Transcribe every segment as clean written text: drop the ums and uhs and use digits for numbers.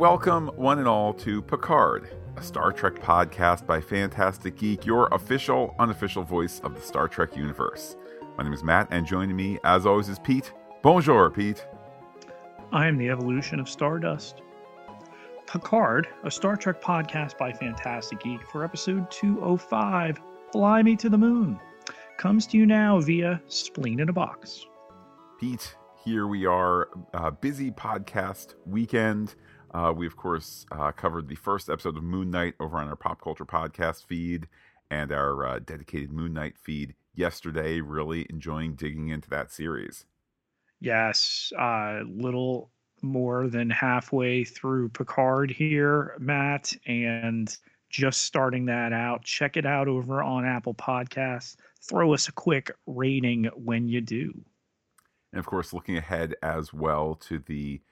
welcome one and all to Picard, a Star Trek podcast by Fantastic Geek, your official, unofficial voice of the Star Trek universe. My name is Matt, and joining me, as always, is Pete. Bonjour, Pete. I am the evolution of Stardust. Picard, a Star Trek podcast by Fantastic Geek, for episode 205, Fly Me to the Moon, comes to you now via Spleen in a Box. Pete, here we are, busy podcast weekend. We, of course, covered the first episode of Moon Knight over on our Pop Culture Podcast feed and our dedicated Moon Knight feed yesterday. Really enjoying digging into that series. Yes, little more than halfway through Picard here, Matt, and just starting that out. Check it out over on Apple Podcasts. Throw us a quick rating when you do. And, of course, looking ahead as well to the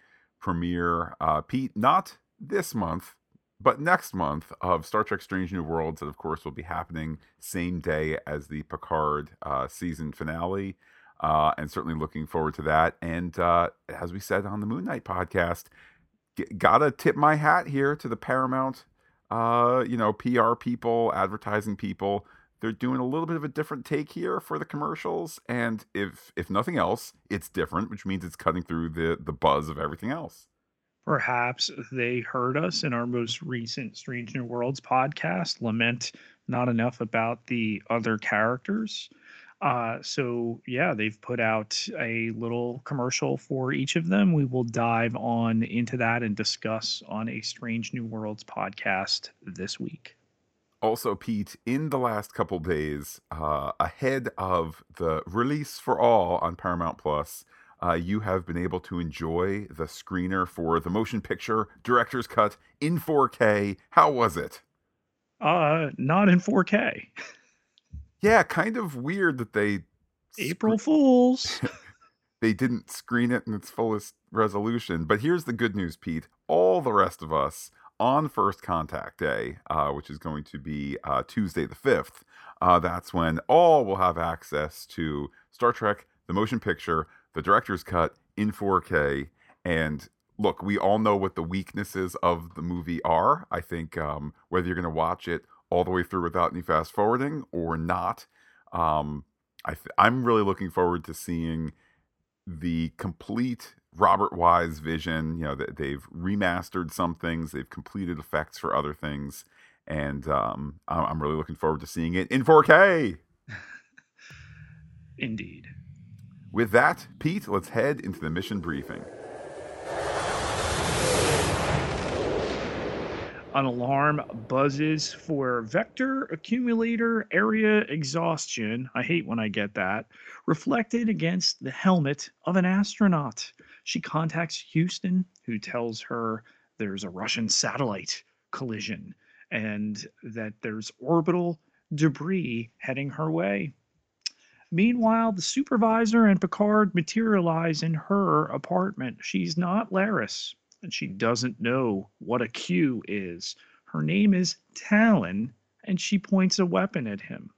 premiere, Pete, not this month, but next month, of Star Trek Strange New Worlds, that, of course, will be happening same day as the Picard season finale, and certainly looking forward to that. And as we said on the Moon Knight podcast, gotta tip my hat here to the Paramount, PR people, advertising people. They're doing a little bit of a different take here for the commercials, and if nothing else, it's different, which means it's cutting through the buzz of everything else. Perhaps they heard us in our most recent Strange New Worlds podcast lament not enough about the other characters. So, yeah, they've put out a little commercial for each of them. We will dive on into that and discuss on a Strange New Worlds podcast this week. Also, Pete, in the last couple days, ahead of the release for all on Paramount Plus, you have been able to enjoy the screener for the motion picture director's cut in 4K. How was it? Not in 4K. Yeah, kind of weird that they... April Fools! They didn't screen it in its fullest resolution. But here's the good news, Pete. All the rest of us, on First Contact Day, which is going to be Tuesday the 5th, that's when all will have access to Star Trek, the motion picture, the director's cut in 4K. And look, we all know what the weaknesses of the movie are. I think whether you're going to watch it all the way through without any fast forwarding or not, I'm really looking forward to seeing the complete Robert Wise vision. You know, that they've remastered some things, they've completed effects for other things, and I'm really looking forward to seeing it in 4K. Indeed. With that, Pete, let's head into the mission briefing. An alarm buzzes for vector accumulator area exhaustion. I hate when I get that. Reflected against the helmet of an astronaut. She contacts Houston, who tells her there's a Russian satellite collision and that there's orbital debris heading her way. Meanwhile, the supervisor and Picard materialize in her apartment. She's not Laris, and she doesn't know what a Q is. Her name is Tallinn, and she points a weapon at him.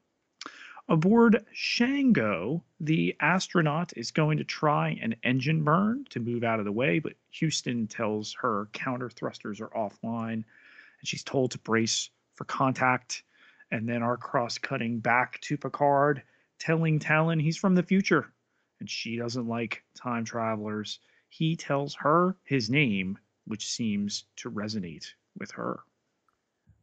Aboard Shango, the astronaut is going to try an engine burn to move out of the way, but Houston tells her counter thrusters are offline, and she's told to brace for contact. And then our cross-cutting back to Picard, telling Tallinn he's from the future, and she doesn't like time travelers. He tells her his name, which seems to resonate with her.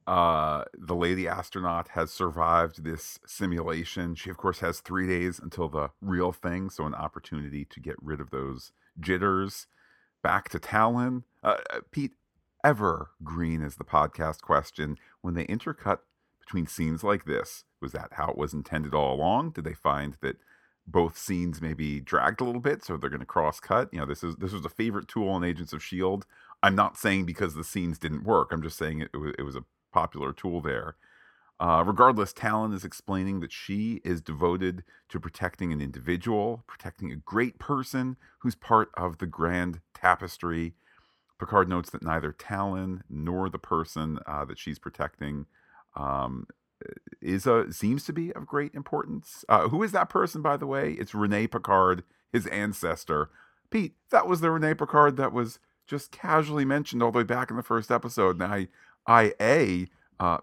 The lady astronaut has survived this simulation. She, of course, has 3 days until the real thing, so an opportunity to get rid of those jitters. Back to Tallinn. Pete, evergreen is the podcast question. When they intercut between scenes like this, was that how it was intended all along? Did they find that both scenes may be dragged a little bit, so they're going to cross cut? You know, this was a favorite tool in Agents of S.H.I.E.L.D. I'm not saying because the scenes didn't work. I'm just saying it was a popular tool there. Regardless, Tallinn is explaining that she is devoted to protecting an individual, protecting a great person who's part of the grand tapestry. Picard notes that neither Tallinn nor the person that she's protecting seems to be of great importance. Who is that person, by the way? It's Renee Picard, his ancestor. Pete, that was the Renee Picard that was just casually mentioned all the way back in the first episode. And I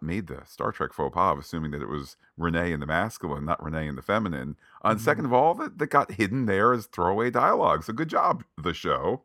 made the Star Trek faux pas of assuming that it was Renee in the masculine, not Renee in the feminine. And second of all, that got hidden there as throwaway dialogue. So good job, the show.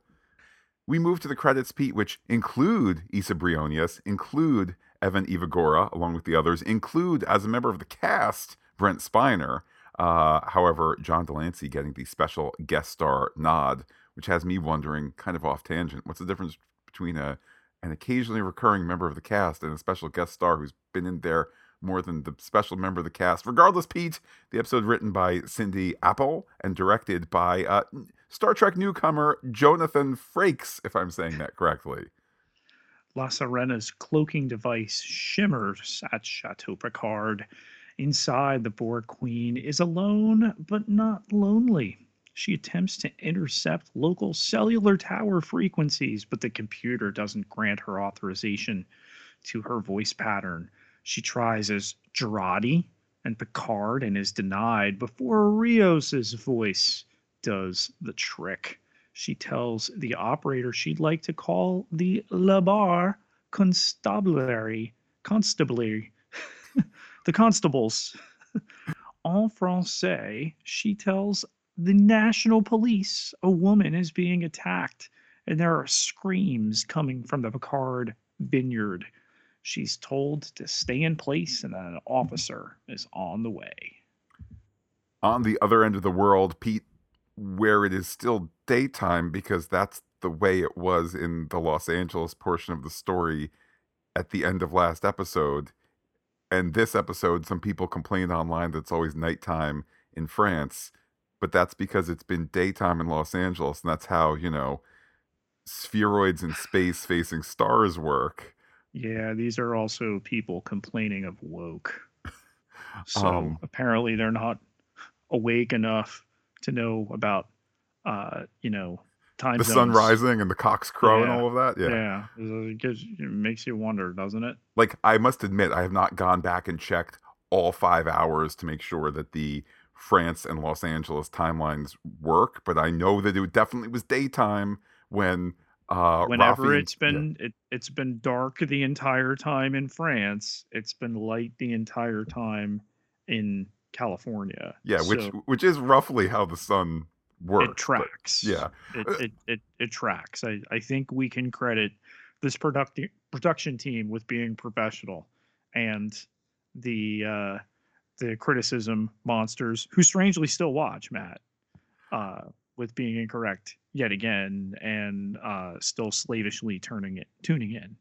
We move to the credits, Pete, which include Issa Briones, include Evan Evagora, along with the others, include, as a member of the cast, Brent Spiner. However, John de Lancie getting the special guest star nod, which has me wondering, kind of off tangent, what's the difference between an occasionally recurring member of the cast and a special guest star who's been in there more than the special member of the cast? Regardless, Pete, the episode written by Cindy Apple and directed by Star Trek newcomer Jonathan Frakes, if I'm saying that correctly. La Serena's cloaking device shimmers at Chateau Picard. Inside, the Borg Queen is alone, but not lonely. She attempts to intercept local cellular tower frequencies, but the computer doesn't grant her authorization to her voice pattern. She tries as Jurati and Picard and is denied before Rios' voice does the trick. She tells the operator she'd like to call the La Barre constabulary, the constables. En français, she tells the national police a woman is being attacked, and there are screams coming from the Picard vineyard. She's told to stay in place, and an officer is on the way. On the other end of the world, Pete, where it is still daytime, because that's the way it was in the Los Angeles portion of the story at the end of last episode. And this episode, some people complained online that it's always nighttime in France, but that's because it's been daytime in Los Angeles, and that's how, spheroids in space facing stars work. Yeah, these are also people complaining of woke. So apparently they're not awake enough to know about, time zones. The sun rising and the cocks crow and all of that. Yeah. It makes you wonder, doesn't it? Like, I must admit, I have not gone back and checked all 5 hours to make sure that the France and Los Angeles timelines work. But I know that it definitely was daytime when Raffi, it's been it's been dark the entire time in France. It's been light the entire time in California. Yeah, so which is roughly how the sun works. It tracks. But, it tracks. I think we can credit this production team with being professional, and the criticism monsters, who strangely still watch, Matt, with being incorrect yet again, and still slavishly tuning in.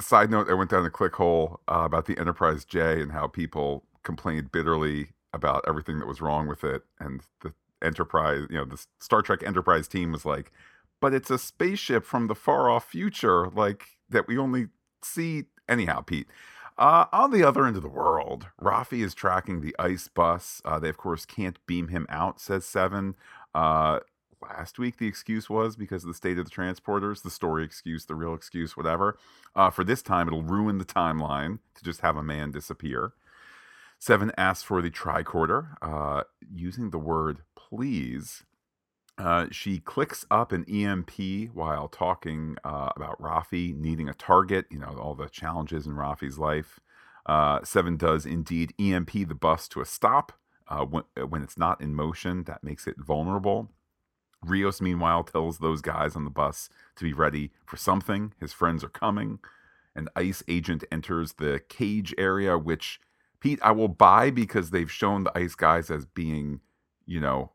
Side note, I went down a click hole about the Enterprise J and how people complained bitterly about everything that was wrong with it. And the Enterprise, the Star Trek Enterprise team was like, but it's a spaceship from the far off future, like that we only see. Anyhow, Pete, on the other end of the world, Raffi is tracking the ice bus. They, of course, can't beam him out, says Seven. Last week, the excuse was because of the state of the transporters, the story excuse, the real excuse, whatever. For this time, it'll ruin the timeline to just have a man disappear. Seven asks for the tricorder, using the word please. She clicks up an EMP while talking about Raffi needing a target, all the challenges in Raffi's life. Seven does indeed EMP the bus to a stop. When it's not in motion, that makes it vulnerable. Rios, meanwhile, tells those guys on the bus to be ready for something. His friends are coming. An ICE agent enters the cage area, which, Pete, I will buy because they've shown the ICE guys as being,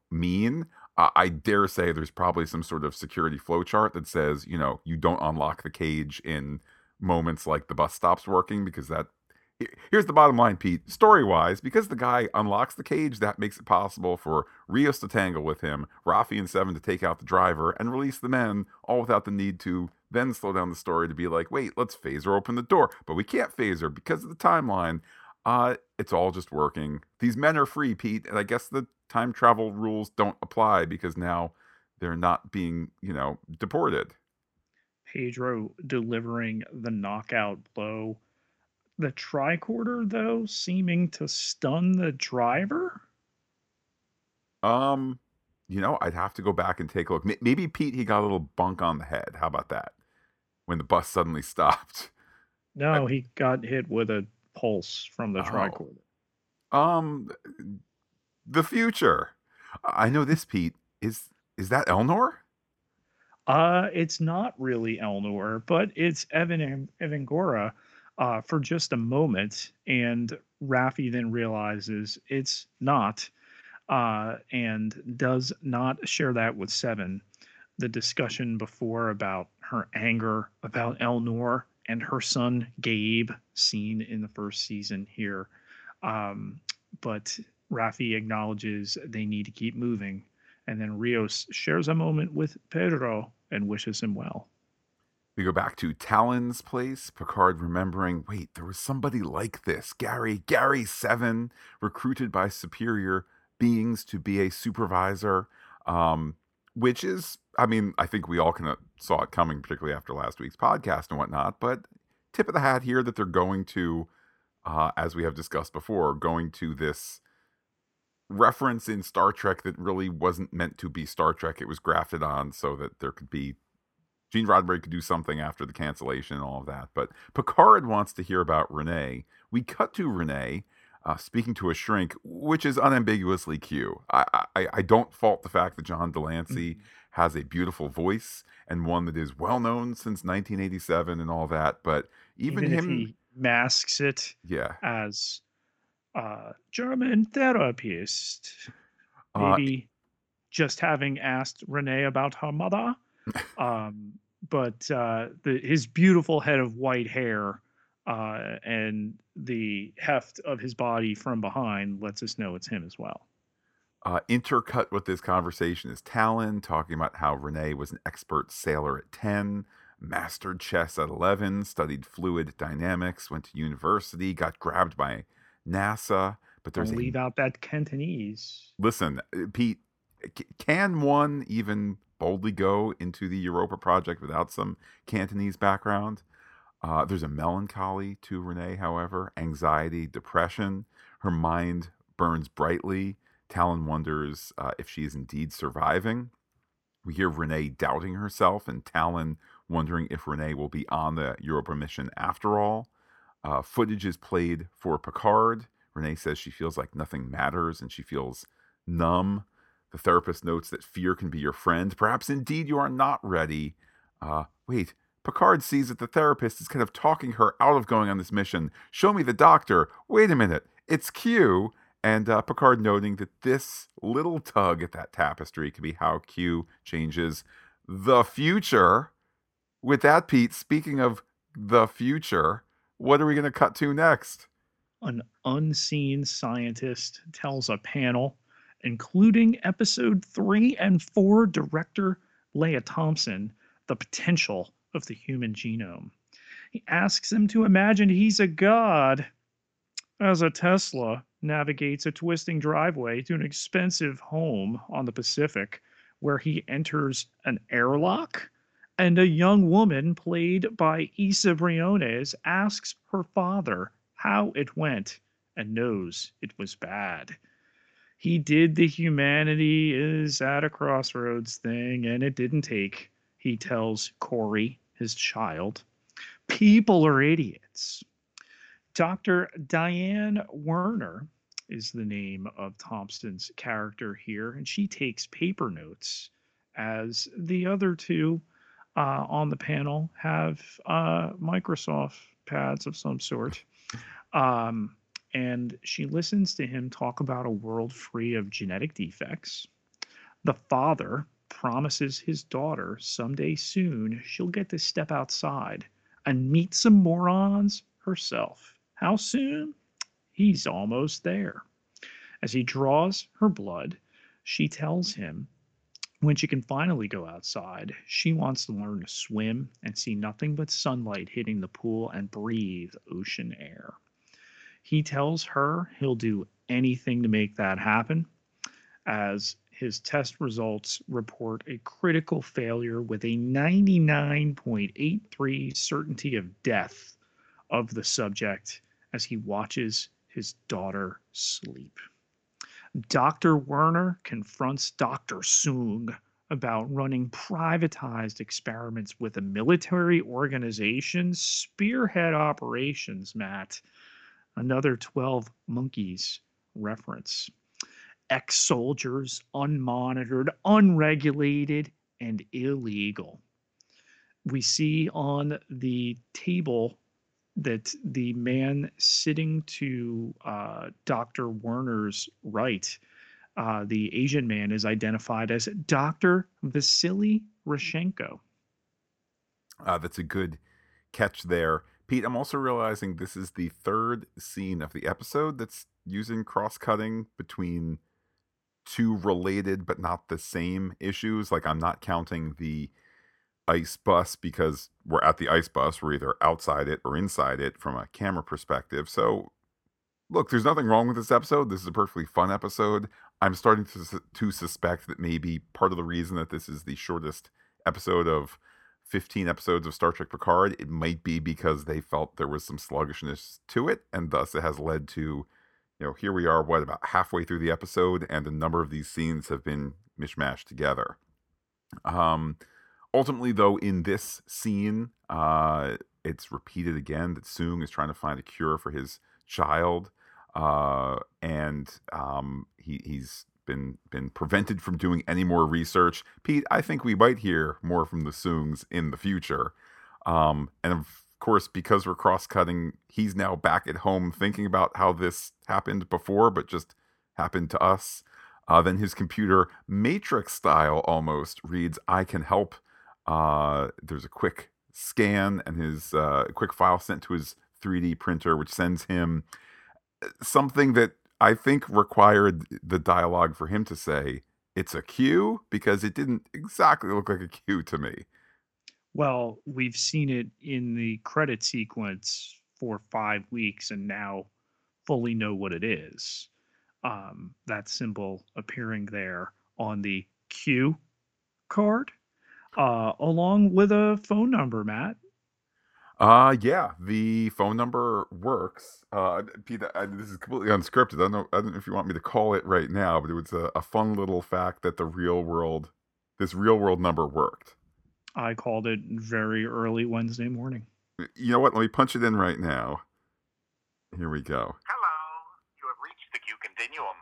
mean. I dare say there's probably some sort of security flowchart that says, you don't unlock the cage in moments like the bus stops working, because that... Here's the bottom line, Pete. Story-wise, because the guy unlocks the cage, that makes it possible for Rios to tangle with him, Raffi and Seven to take out the driver, and release the men, all without the need to then slow down the story to be like, wait, let's phaser open the door. But we can't phaser because of the timeline. It's all just working. These men are free, Pete, and I guess the time travel rules don't apply because now they're not being, deported. Pedro delivering the knockout blow. The tricorder, though, seeming to stun the driver? you know, I'd have to go back and take a look. Maybe Pete, he got a little bunk on the head. How about that? When the bus suddenly stopped. No, he got hit with a pulse from the tricorder. The future. I know this, Pete. Is that Elnor? It's not really Elnor, but it's Evan Evagora for just a moment, and Raffi then realizes it's not, and does not share that with Seven. The discussion before about her anger about Elnor and her son Gabe, seen in the first season here, but Raffi acknowledges they need to keep moving. And then Rios shares a moment with Pedro and wishes him well. We go back to Tallinn's place, Picard remembering, wait, there was somebody like this. Gary Seven, recruited by superior beings to be a supervisor, which is, I mean, I think we all kind of saw it coming, particularly after last week's podcast and whatnot. But tip of the hat here that they're going to, as we have discussed before, going to this reference in Star Trek that really wasn't meant to be Star Trek. It was grafted on so that there could be, Gene Roddenberry could do something after the cancellation and all of that. But Picard wants to hear about Renee. We cut to Renee speaking to a shrink, which is unambiguously Q. I don't fault the fact that John de Lancie has a beautiful voice and one that is well known since 1987 and all that. But even him, if he masks it as German therapist, maybe just having asked Renee about her mother, but his beautiful head of white hair and the heft of his body from behind lets us know it's him as well. Intercut with this conversation is Talon talking about how Renee was an expert sailor at 10, mastered chess at 11, studied fluid dynamics, went to university, got grabbed by NASA, but there's leave out that Cantonese. Listen, Pete, can one even boldly go into the Europa project without some Cantonese background? There's a melancholy to Renee, however, anxiety, depression. Her mind burns brightly. Talon wonders if she is indeed surviving. We hear Renee doubting herself, and Talon wondering if Renee will be on the Europa mission after all. Footage is played for Picard. Renee says she feels like nothing matters and she feels numb. The therapist notes that fear can be your friend. Perhaps indeed you are not ready. Wait, Picard sees that the therapist is kind of talking her out of going on this mission. Show me the doctor. Wait a minute. It's Q. And Picard noting that this little tug at that tapestry could be how Q changes the future. With that, Pete, speaking of the future, what are we going to cut to next? An unseen scientist tells a panel, including episode 3 and 4 director Leia Thompson, the potential of the human genome. He asks them to imagine he's a god as a Tesla navigates a twisting driveway to an expensive home on the Pacific, where he enters an airlock. And a young woman, played by Issa Briones, asks her father how it went and knows it was bad. He did the humanity is at a crossroads thing, and it didn't take, he tells Kore, his child. People are idiots. Dr. Diane Werner is the name of Thompson's character here, and she takes paper notes as the other two on the panel have Microsoft pads of some sort. And she listens to him talk about a world free of genetic defects. The father promises his daughter someday soon she'll get to step outside and meet some morons herself. How soon? He's almost there. As he draws her blood, she tells him when she can finally go outside, she wants to learn to swim and see nothing but sunlight hitting the pool and breathe ocean air. He tells her he'll do anything to make that happen, as his test results report a critical failure with a 99.83% certainty of death of the subject as he watches his daughter sleep. Dr. Werner confronts Dr. Soong about running privatized experiments with a military organization. Spearhead operations, Matt. Another 12 Monkeys reference. Ex-soldiers, unmonitored, unregulated, and illegal. We see on the table that the man sitting to Dr. Werner's right, the Asian man, is identified as Dr. Vasily Rashenko. That's a good catch there. Pete, I'm also realizing this is the third scene of the episode that's using cross-cutting between two related but not the same issues. Like, I'm not counting the ice bus because we're at the ice bus. We're either outside it or inside it from a camera perspective. So look, there's nothing wrong with this episode. This is a perfectly fun episode. I'm starting to suspect that maybe part of the reason that this is the shortest episode of 15 episodes of Star Trek Picard, it might be because they felt there was some sluggishness to it, and thus it has led to, you know, here we are, what, about halfway through the episode, and a number of these scenes have been mishmashed together. Ultimately, though, in this scene, it's repeated again that Soong is trying to find a cure for his child, and he's been prevented from doing any more research. Pete, I think we might hear more from the Soongs in the future. And of course, because we're cross-cutting, he's now back at home thinking about how this happened before, but just happened to us. Then his computer, Matrix-style almost, reads, "I can help." There's a quick scan and his quick file sent to his 3D printer, which sends him something that I think required the dialogue for him to say, "It's a Q," because it didn't exactly look like a Q to me. Well, we've seen it in the credit sequence for 5 weeks and now fully know what it is. That symbol appearing there on the Q card, along with a phone number, Matt. Yeah, the phone number works. Pete, this is completely unscripted. I don't know if you want me to call it right now, but it was a fun little fact that this real world number worked. I called it very early Wednesday morning. You know what? Let me punch it in right now. Here we go. Hello, you have reached the Q continuum.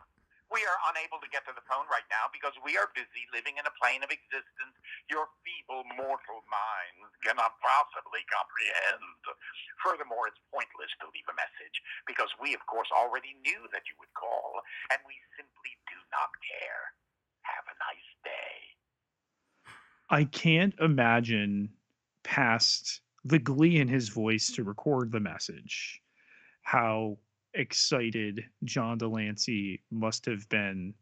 We are unable to get to the phone right now because we are busy living in a plane of existence your feeble mortal minds cannot possibly comprehend. Furthermore, it's pointless to leave a message because we, of course, already knew that you would call, and we simply do not care. Have a nice day. I can't imagine past the glee in his voice to record the message how excited John de Lancie must have been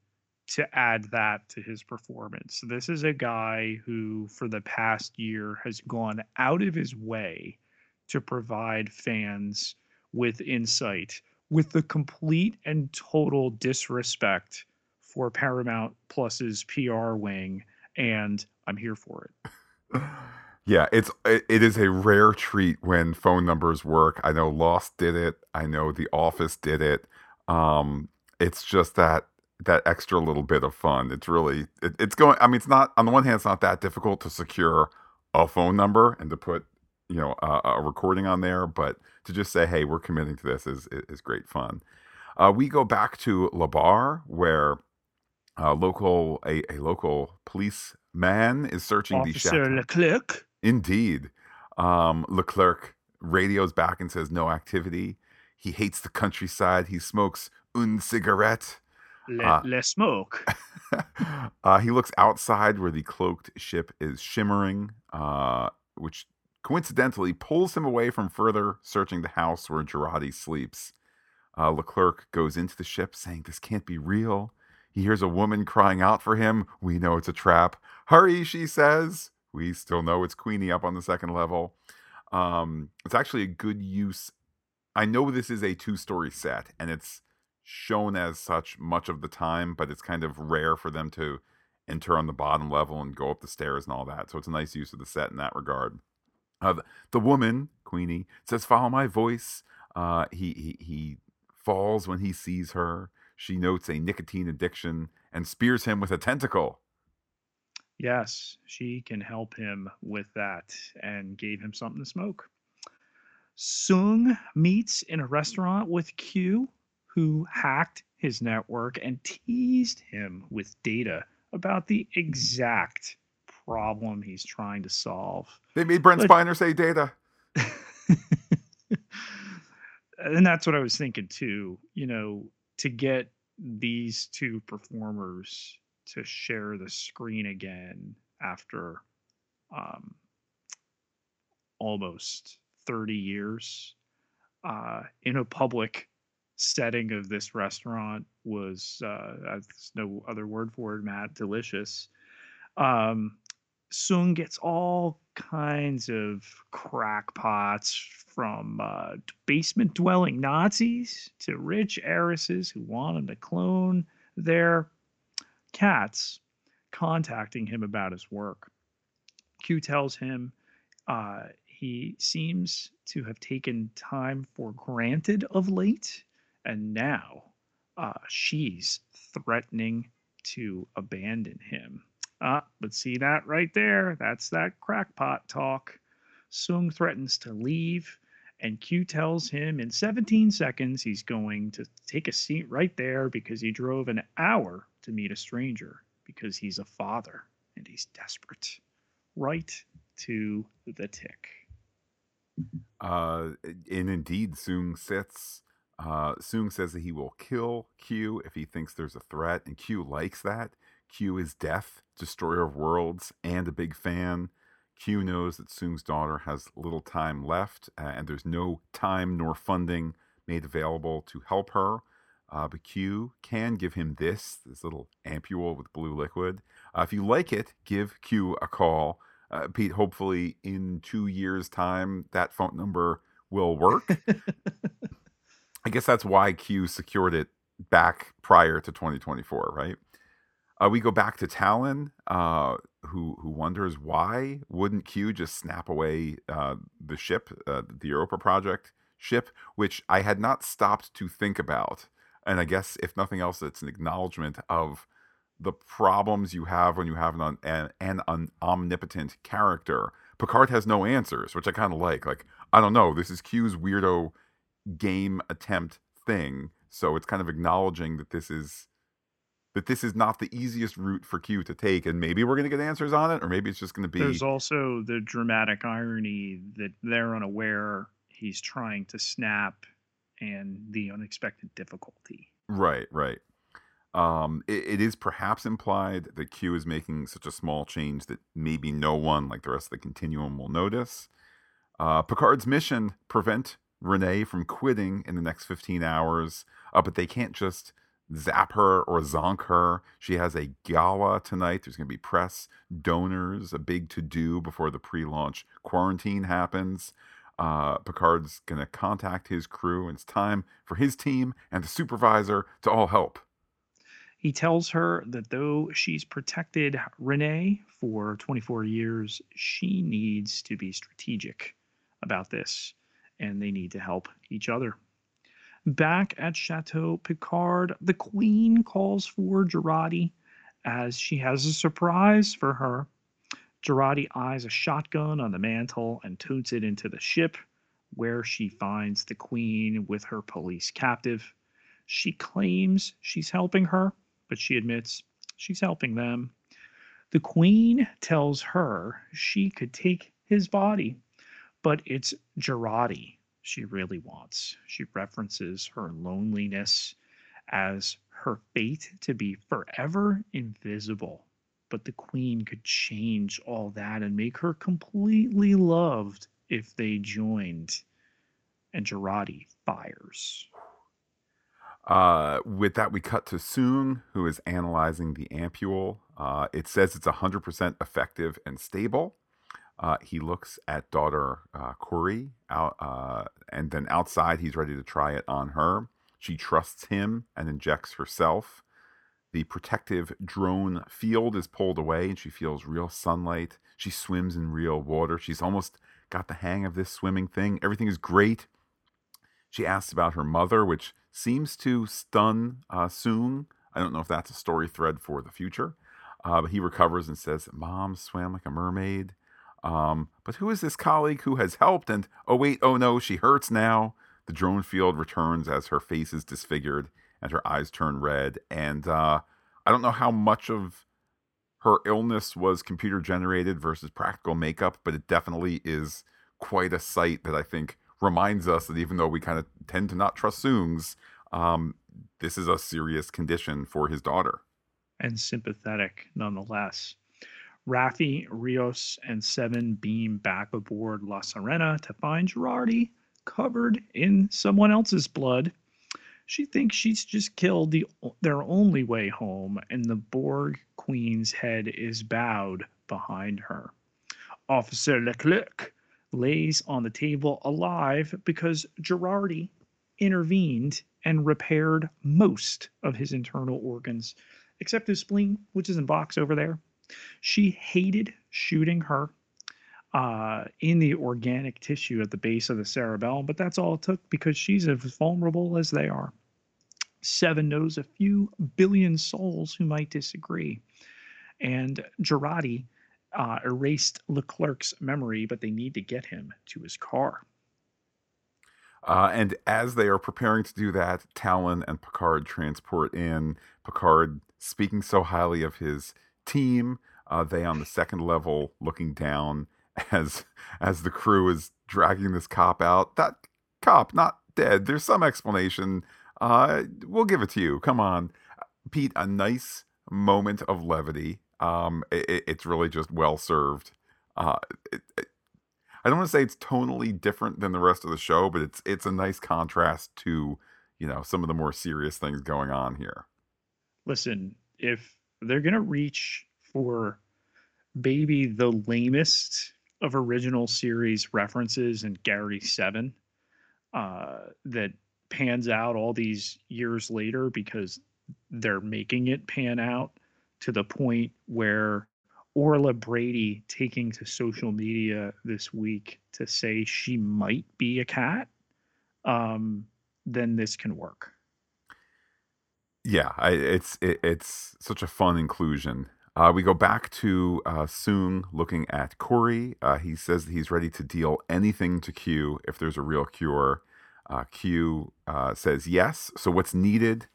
to add that to his performance. This is a guy who, for the past year, has gone out of his way to provide fans with insight, with the complete and total disrespect for Paramount Plus's PR wing, and I'm here for it. Yeah, it is a rare treat when phone numbers work. I know Lost did it. I know The Office did it. It's just that extra little bit of fun. It's really it's going. I mean, it's not, on the one hand, it's not that difficult to secure a phone number and to put a recording on there, but to just say, hey, we're committing to this is great fun. We go back to La Barre where a local police man is searching the Chateau. Officer Leclerc. Indeed. Leclerc radios back and says no activity. He hates the countryside. He smokes une cigarette. Le smoke. He looks outside where the cloaked ship is shimmering, which coincidentally pulls him away from further searching the house where Jurati sleeps. Leclerc goes into the ship saying this can't be real. He hears a woman crying out for him. We know it's a trap. Hurry, she says. We still know it's Queenie up on the second level. It's actually a good use. I know this is a two-story set, and it's shown as such much of the time, but it's kind of rare for them to enter on the bottom level and go up the stairs and all that. So it's a nice use of the set in that regard. The woman, Queenie, says, "Follow my voice." He falls when he sees her. She notes a nicotine addiction and spears him with a tentacle. Yes, she can help him with that and gave him something to smoke. Soong meets in a restaurant with Q, who hacked his network and teased him with data about the exact problem he's trying to solve. They made Brent Spiner say data. And that's what I was thinking too, you know, to get these two performers to share the screen again after almost 30 years in a public setting of this restaurant was, there's no other word for it, Matt, delicious. Soong gets all kinds of crackpots from basement-dwelling Nazis to rich heiresses who want him to clone their cats, contacting him about his work. Q tells him he seems to have taken time for granted of late, and now she's threatening to abandon him. But see that right there? That's that crackpot talk. Soong threatens to leave, and Q tells him in 17 seconds he's going to take a seat right there because he drove an hour to meet a stranger because he's a father and he's desperate. Right to the tick. And indeed, Soong says that he will kill Q if he thinks there's a threat, and Q likes that. Q is deaf, destroyer of worlds, and a big fan. Q knows that Soong's daughter has little time left, and there's no time nor funding made available to help her. But Q can give him this little ampule with blue liquid. If you like it, give Q a call. Pete, hopefully in 2 years' time, that phone number will work. I guess that's why Q secured it back prior to 2024, right? We go back to Tallinn, who wonders why wouldn't Q just snap away the ship, the Europa Project ship, which I had not stopped to think about. And I guess, if nothing else, it's an acknowledgement of the problems you have when you have an omnipotent character. Picard has no answers, which I kind of like. Like, I don't know. This is Q's weirdo game attempt thing. So it's kind of acknowledging that this is not the easiest route for Q to take, and maybe we're going to get answers on it, or maybe it's just going to be... There's also the dramatic irony that they're unaware he's trying to snap and the unexpected difficulty. Right. It is perhaps implied that Q is making such a small change that maybe no one, like the rest of the continuum, will notice. Picard's mission, prevent Renee from quitting in the next 15 hours, but they can't just... zap her or zonk her. She has a gala tonight. There's going to be press, donors, a big to-do before the pre-launch quarantine happens. Picard's going to contact his crew, and it's time for his team and the supervisor to all help. He tells her that though she's protected Renee for 24 years, she needs to be strategic about this, and they need to help each other. Back at Chateau Picard, the Queen calls for Jurati as she has a surprise for her. Jurati eyes a shotgun on the mantle and totes it into the ship, where she finds the Queen with her police captive. She claims she's helping her, but she admits she's helping them. The Queen tells her she could take his body, but it's Jurati she really wants. She references her loneliness as her fate to be forever invisible. But the Queen could change all that and make her completely loved if they joined. And Jurati fires. With that, we cut to Soong, who is analyzing the ampule. It says it's 100% effective and stable. He looks at daughter Kore, and then outside he's ready to try it on her. She trusts him and injects herself. The protective drone field is pulled away, and she feels real sunlight. She swims in real water. She's almost got the hang of this swimming thing. Everything is great. She asks about her mother, which seems to stun Soong. I don't know if that's a story thread for the future. But he recovers and says, Mom swam like a mermaid. But who is this colleague who has helped? And, oh, wait, oh, no, she hurts now. The drone field returns as her face is disfigured and her eyes turn red. And I don't know how much of her illness was computer-generated versus practical makeup, but it definitely is quite a sight that I think reminds us that even though we kind of tend to not trust Soong's, this is a serious condition for his daughter. And sympathetic nonetheless. Raffi, Rios, and Seven beam back aboard La Serena to find Jurati covered in someone else's blood. She thinks she's just killed their only way home, and the Borg Queen's head is bowed behind her. Officer Leclerc lays on the table alive because Jurati intervened and repaired most of his internal organs, except his spleen, which is in box over there. She hated shooting her in the organic tissue at the base of the cerebellum, but that's all it took because she's as vulnerable as they are. Seven knows a few billion souls who might disagree. And Jurati erased Leclerc's memory, but they need to get him to his car. And as they are preparing to do that, Tallinn and Picard transport in. Picard speaking so highly of his team, they on the second level looking down as the crew is dragging this cop out. That cop, not dead. There's some explanation. We'll give it to you. Come on. Pete, a nice moment of levity. It's really just well served. I don't want to say it's tonally different than the rest of the show, but it's a nice contrast to, you know, some of the more serious things going on here. Listen, if they're going to reach for maybe the lamest of original series references in Gary Seven that pans out all these years later because they're making it pan out to the point where Orla Brady taking to social media this week to say she might be a cat, then this can work. Yeah, it's such a fun inclusion. We go back to Soong looking at Kore. He says that he's ready to deal anything to Q if there's a real cure. Q says yes. So what's needed?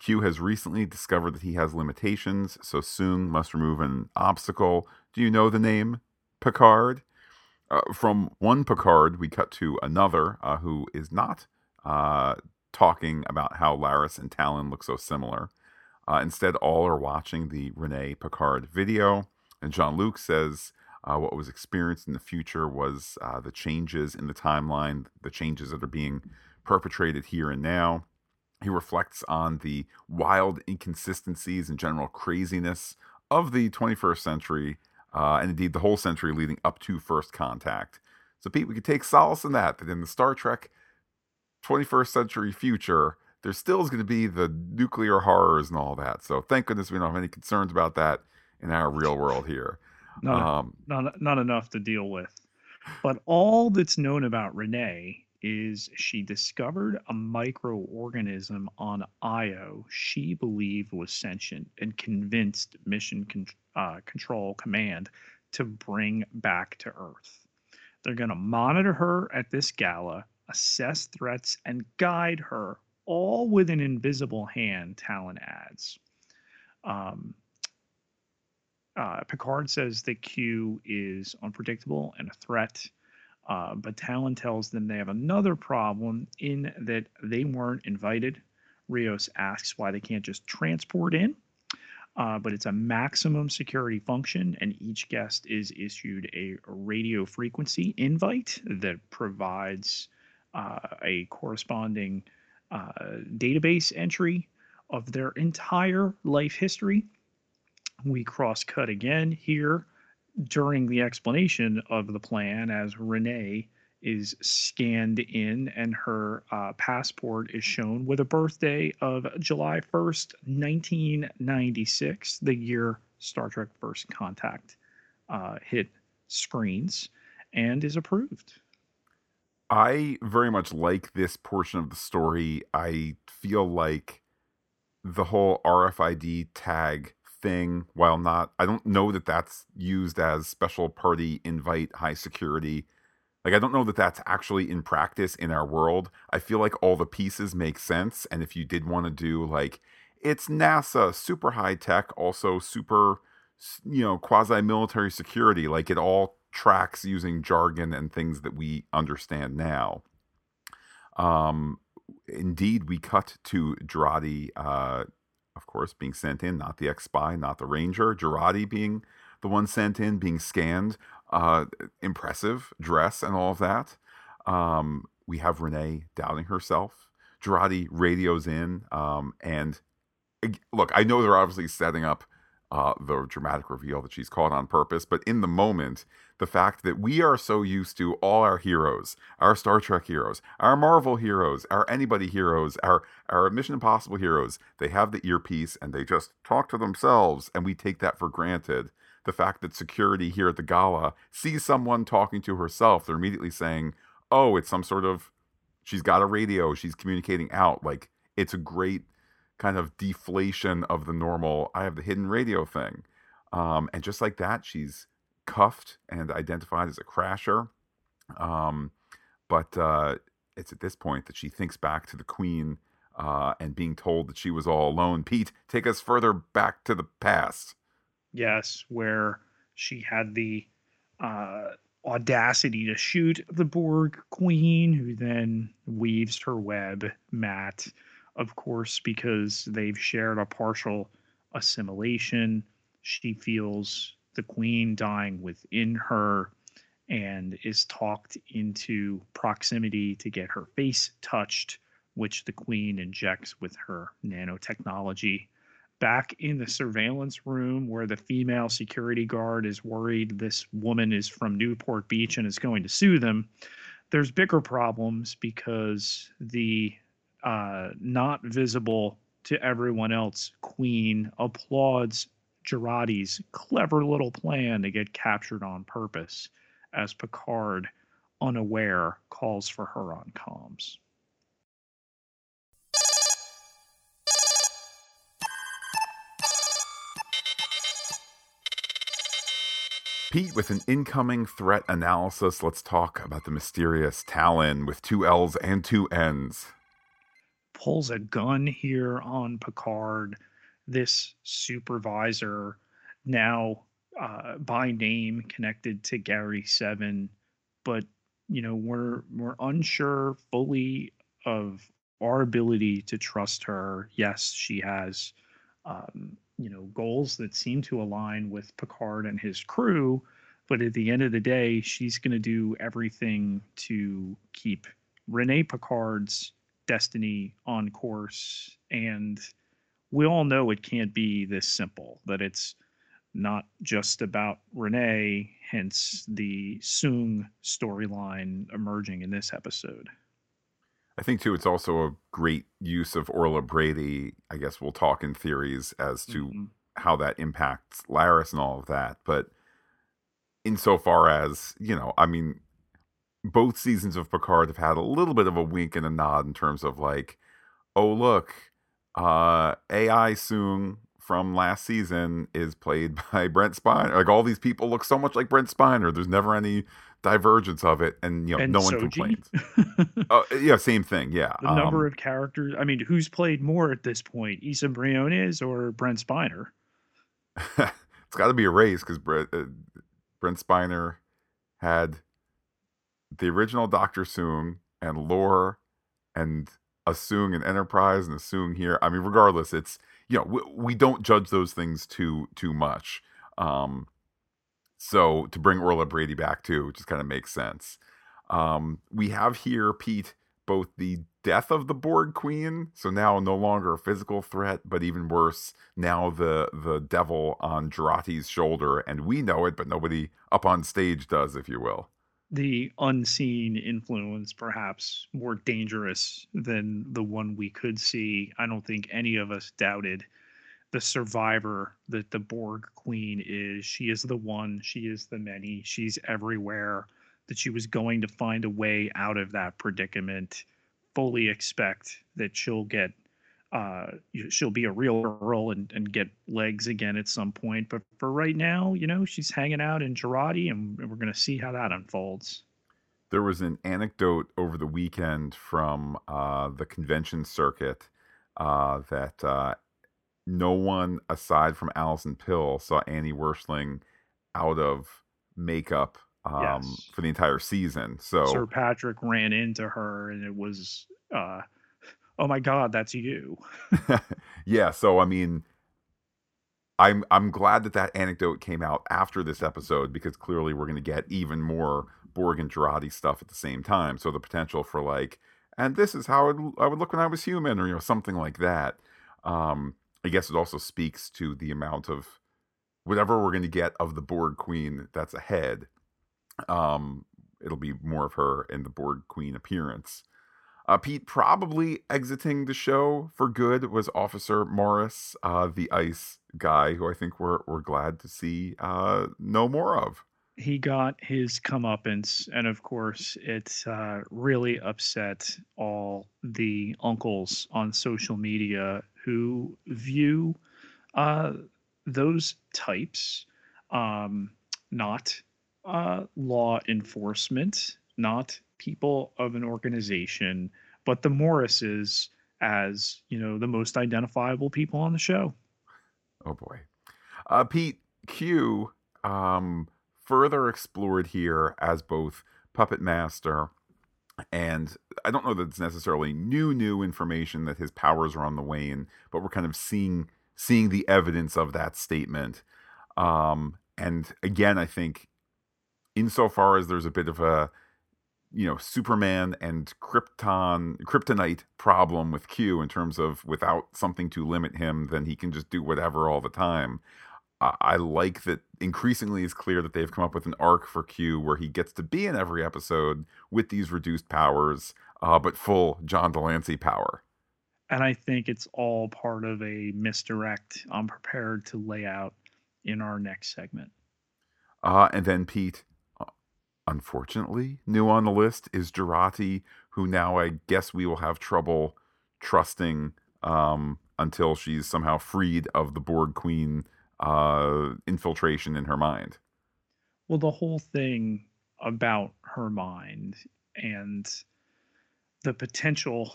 Q has recently discovered that he has limitations, so Soong must remove an obstacle. Do you know the name Picard? From one Picard, we cut to another who is not talking about how Laris and Tallinn look so similar. Instead, all are watching the Renee Picard video, and Jean-Luc says what was experienced in the future was the changes in the timeline, the changes that are being perpetrated here and now. He reflects on the wild inconsistencies and general craziness of the 21st century, and indeed the whole century leading up to First Contact. So, Pete, we could take solace in that in the Star Trek 21st century future, there still is going to be the nuclear horrors and all that. So thank goodness we don't have any concerns about that in our real world here. Not enough to deal with. But all that's known about Renee is she discovered a microorganism on Io she believed was sentient and convinced Mission Control Command to bring back to Earth. They're going to monitor her at this gala, assess threats, and guide her, all with an invisible hand, Tallinn adds. Picard says that Q is unpredictable and a threat, but Tallinn tells them they have another problem in that they weren't invited. Rios asks why they can't just transport in, but it's a maximum security function, and each guest is issued a radio frequency invite that provides a corresponding database entry of their entire life history. We cross-cut again here during the explanation of the plan as Renee is scanned in and her passport is shown with a birthday of July 1st, 1996, the year Star Trek First Contact hit screens and is approved. I very much like this portion of the story. I feel like the whole RFID tag thing, while not, I don't know that that's used as special party invite high security. Like, I don't know that that's actually in practice in our world. I feel like all the pieces make sense. And if you did want to do, like, it's NASA, super high tech, also super, you know, quasi-military security. Like, it all tracks using jargon and things that we understand now. Indeed, we cut to Jurati, of course, being sent in, not the ex-spy, not the ranger. Jurati being the one sent in, being scanned. Impressive dress and all of that. We have Renee doubting herself. Jurati radios in, and look, I know they're obviously setting up the dramatic reveal that she's caught on purpose, but in the moment, the fact that we are so used to all our heroes, our Star Trek heroes, our Marvel heroes, our anybody heroes, our Mission Impossible heroes, they have the earpiece and they just talk to themselves, and we take that for granted. The fact that security here at the gala sees someone talking to herself, they're immediately saying, oh, it's some sort of, she's got a radio, she's communicating out. Like, it's a great kind of deflation of the normal, I have the hidden radio thing. And just like that, she's cuffed and identified as a crasher. But it's at this point that she thinks back to the Queen and being told that she was all alone. Pete, take us further back to the past. Yes, where she had the audacity to shoot the Borg Queen, who then weaves her web, Matt, of course, because they've shared a partial assimilation. She feels the Queen dying within her and is talked into proximity to get her face touched, which the Queen injects with her nanotechnology. Back in the surveillance room where the female security guard is worried this woman is from Newport Beach and is going to sue them, there's bigger problems because the not visible to everyone else Queen applauds Jurati's clever little plan to get captured on purpose as Picard, unaware, calls for her on comms. Pete, with an incoming threat analysis, let's talk about the mysterious Tallinn with two L's and two N's. Pulls a gun here on Picard. This supervisor, now by name connected to Gary Seven, but you know we're unsure fully of our ability to trust her. Yes, she has. You know, goals that seem to align with Picard and his crew. But at the end of the day, she's going to do everything to keep Renee Picard's destiny on course. And we all know it can't be this simple, that it's not just about Renee, hence the Soong storyline emerging in this episode. I think, too, it's also a great use of Orla Brady. I guess we'll talk in theories as to how that impacts Laris and all of that. But insofar as, you know, I mean, both seasons of Picard have had a little bit of a wink and a nod in terms of like, oh, look, AI Soong from last season is played by Brent Spiner. Like, all these people look so much like Brent Spiner. There's never any divergence of it, and you know, and no one complains. Yeah, same thing. Yeah, the number of characters. I mean, who's played more at this point, Issa Briones or Brent Spiner? It's got to be a race because Brent Spiner had the original Dr. Soong and Lore, and a Soong in Enterprise, and a Soong here. I mean, regardless, it's, you know, we don't judge those things too much. So to bring Orla Brady back too, just kind of makes sense. We have here, Pete, both the death of the Borg Queen, so now no longer a physical threat, but even worse, now the devil on Jurati's shoulder, and we know it, but nobody up on stage does, if you will. The unseen influence, perhaps more dangerous than the one we could see. I don't think any of us doubted the survivor that the Borg Queen is. She is the one. She is the many. She's everywhere. that she was going to find a way out of that predicament. Fully expect that she'll get she'll be a real girl and get legs again at some point. But for right now, you know, she's hanging out in Jurati, and we're going to see how that unfolds. There was an anecdote over the weekend from the convention circuit that no one aside from Alison Pill saw Annie Werschling out of makeup for the entire season. So Sir Patrick ran into her, and it was... oh my God, that's you. Yeah. So, I mean, I'm glad that anecdote came out after this episode, because clearly we're going to get even more Borg and Jurati stuff at the same time. So the potential for like, and this is how I would look when I was human, or, you know, something like that. I guess it also speaks to the amount of whatever we're going to get of the Borg Queen that's ahead. It'll be more of her in the Borg Queen appearance. Pete, probably exiting the show for good was Officer Morris, the ice guy, who I think we're glad to see no more of. He got his comeuppance, and of course, it's really upset all the uncles on social media who view those types, not law enforcement, not people of an organization, but the Morrises as, you know, the most identifiable people on the show. Oh boy. Pete, Q, further explored here as both puppet master, and I don't know that it's necessarily new information that his powers are on the wane, but we're kind of seeing the evidence of that statement. And again, I think insofar as there's a bit of a, you know, Superman and kryptonite problem with Q, in terms of without something to limit him, then he can just do whatever all the time. I like that increasingly it's clear that they've come up with an arc for Q where he gets to be in every episode with these reduced powers, but full John de Lancie power. And I think it's all part of a misdirect I'm prepared to lay out in our next segment. And then, Pete, unfortunately, new on the list is Jurati, who now I guess we will have trouble trusting until she's somehow freed of the Borg Queen infiltration in her mind. Well, the whole thing about her mind and the potential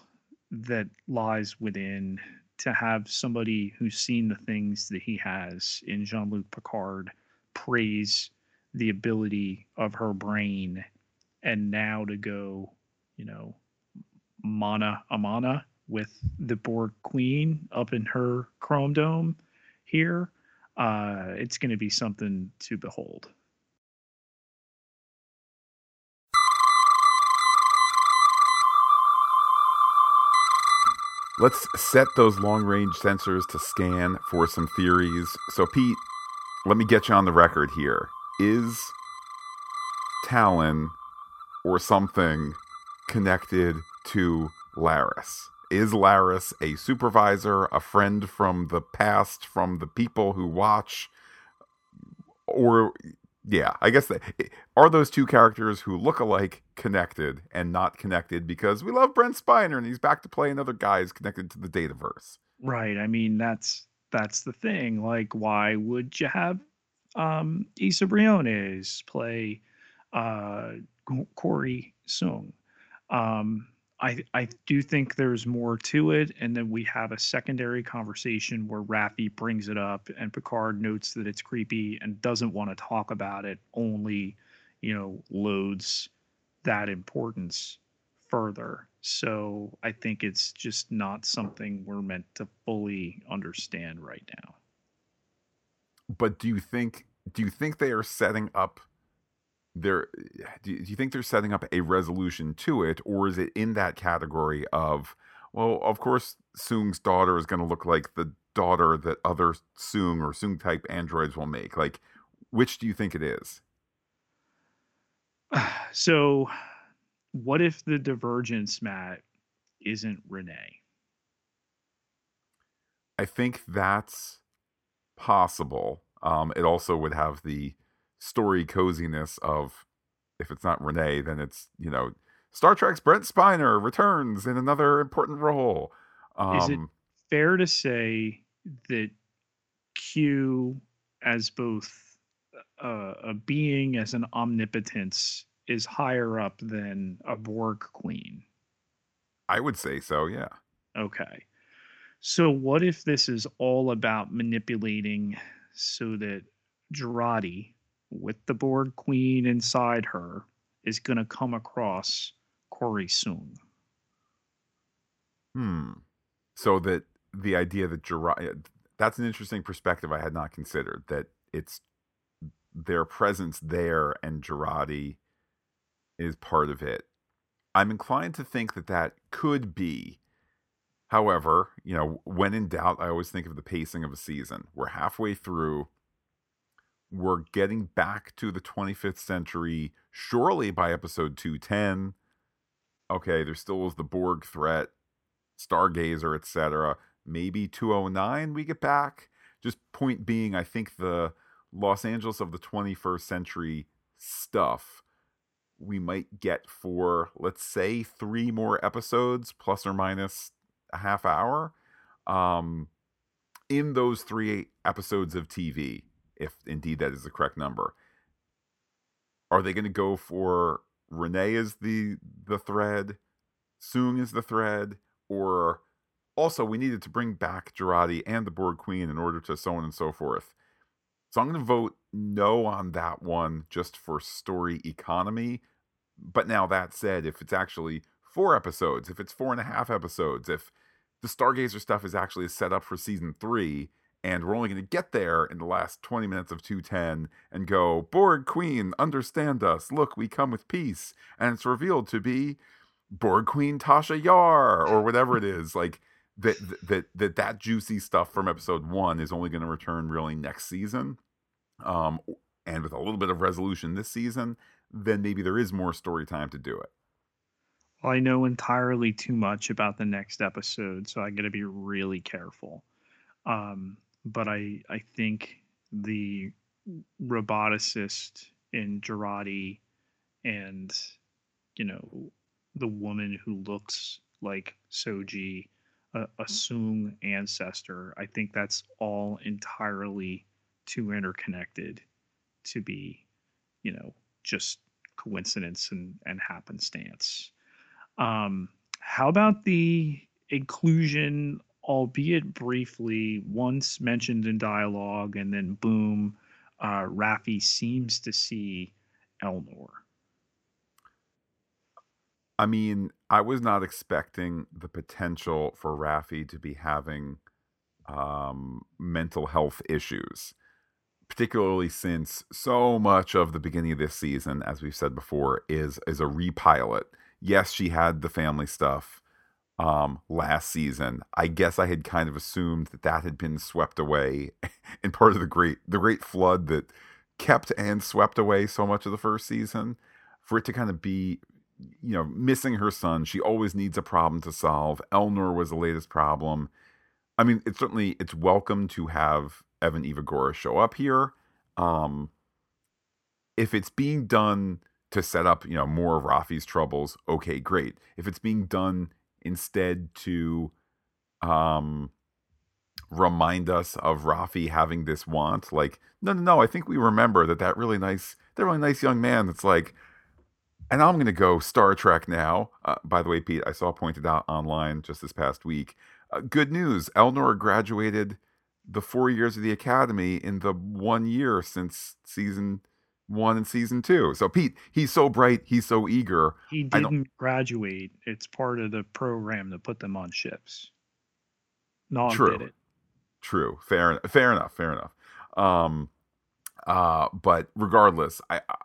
that lies within to have somebody who's seen the things that he has in Jean-Luc Picard praise the ability of her brain, and now to go, you know, mana amana with the Borg Queen up in her chrome dome here, it's going to be something to behold. Let's set those long-range sensors to scan for some theories. So, Pete, let me get you on the record here. Is Tallinn or something connected to Laris? Is Laris a supervisor, a friend from the past, from the people who watch? Or, yeah, I guess are those two characters who look alike connected and not connected because we love Brent Spiner and he's back to play another guy who's connected to the Dataverse? Right. I mean, that's the thing. Like, why would you have Issa Briones play Kore Soong? I do think there's more to it, and then we have a secondary conversation where Raffi brings it up and Picard notes that it's creepy and doesn't want to talk about it, only, you know, loads that importance further. So I think it's just not something we're meant to fully understand right now. But do you think they are setting up a resolution to it, or is it in that category of, well, of course Soong's daughter is going to look like the daughter that other Soong or Soong type androids will make? Like, which do you think it is? So what if the divergence, Matt, isn't Renee? I think that's possible. It also would have the story coziness of if it's not Renee, then it's, you know, Star Trek's Brent Spiner returns in another important role. Is it fair to say that Q as both a being, as an omnipotence, is higher up than a Borg Queen? I would say so, yeah. Okay. So what if this is all about manipulating so that Jurati, with the Borg Queen inside her, is going to come across Kore soon? So that the idea that Jurati... That's an interesting perspective I had not considered, that it's their presence there and Jurati is part of it. I'm inclined to think that that could be. However, you know, when in doubt, I always think of the pacing of a season. We're halfway through. We're getting back to the 25th century, surely by episode 210. Okay, there still is the Borg threat, Stargazer, etc. Maybe 209 we get back. Just point being, I think the Los Angeles of the 21st century stuff we might get for, let's say, 3 more episodes, plus or minus a half hour, in those 3 episodes of TV, if indeed that is the correct number. Are they going to go for Renee as the thread, Soong as the thread, or also we needed to bring back Jurati and the Borg Queen in order to so on and so forth? So I'm going to vote no on that one just for story economy. But now that said, if it's actually 4 episodes, if it's 4.5 episodes, if the Stargazer stuff is actually set up for season 3, and we're only going to get there in the last 20 minutes of 210 and go, Borg Queen, understand us. Look, we come with peace. And it's revealed to be Borg Queen Tasha Yar or whatever it is. Like, that juicy stuff from episode 1 is only going to return really next season. And with a little bit of resolution this season, then maybe there is more story time to do it. Well, I know entirely too much about the next episode, so I got to be really careful. But I think the roboticist in Jurati and, you know, the woman who looks like Soji, a Soong ancestor, I think that's all entirely too interconnected to be, you know, just coincidence and happenstance. How about the inclusion, albeit briefly, once mentioned in dialogue, and then boom, Raffi seems to see Elnor? I mean, I was not expecting the potential for Raffi to be having mental health issues, particularly since so much of the beginning of this season, as we've said before, is a repilot. Yes, she had the family stuff last season. I guess I had kind of assumed that had been swept away in part of the great flood that kept and swept away so much of the first season. For it to kind of be, you know, missing her son, she always needs a problem to solve. Elnor was the latest problem. I mean, it's welcome to have Evan Evagora show up here. If it's being done to set up, you know, more of Raffi's troubles, okay, great. If it's being done instead to remind us of Raffi having this want, like, no, I think we remember that really nice young man that's like, and I'm going to go Star Trek now. By the way, Pete, I saw pointed out online just this past week, good news, Elnor graduated the 4 years of the Academy in the 1 year since season 1 and season 2. So Pete, he's so bright, he's so eager. He didn't graduate. It's part of the program to put them on ships. No, true. Did it. True. Fair enough. But regardless,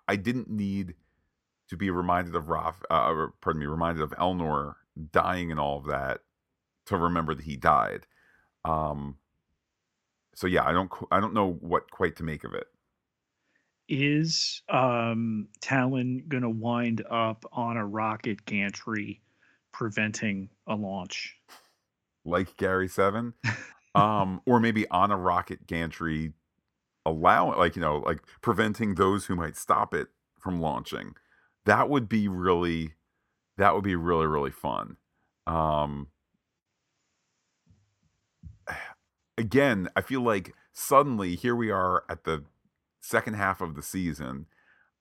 I didn't need to be reminded of Elnor dying and all of that to remember that he died. So yeah, I don't know what quite to make of it. Is Tallinn going to wind up on a rocket gantry preventing a launch? Like Gary Seven? Or maybe on a rocket gantry allowing, like, you know, like preventing those who might stop it from launching. That would be really fun. Again, I feel like suddenly here we are at the second half of the season.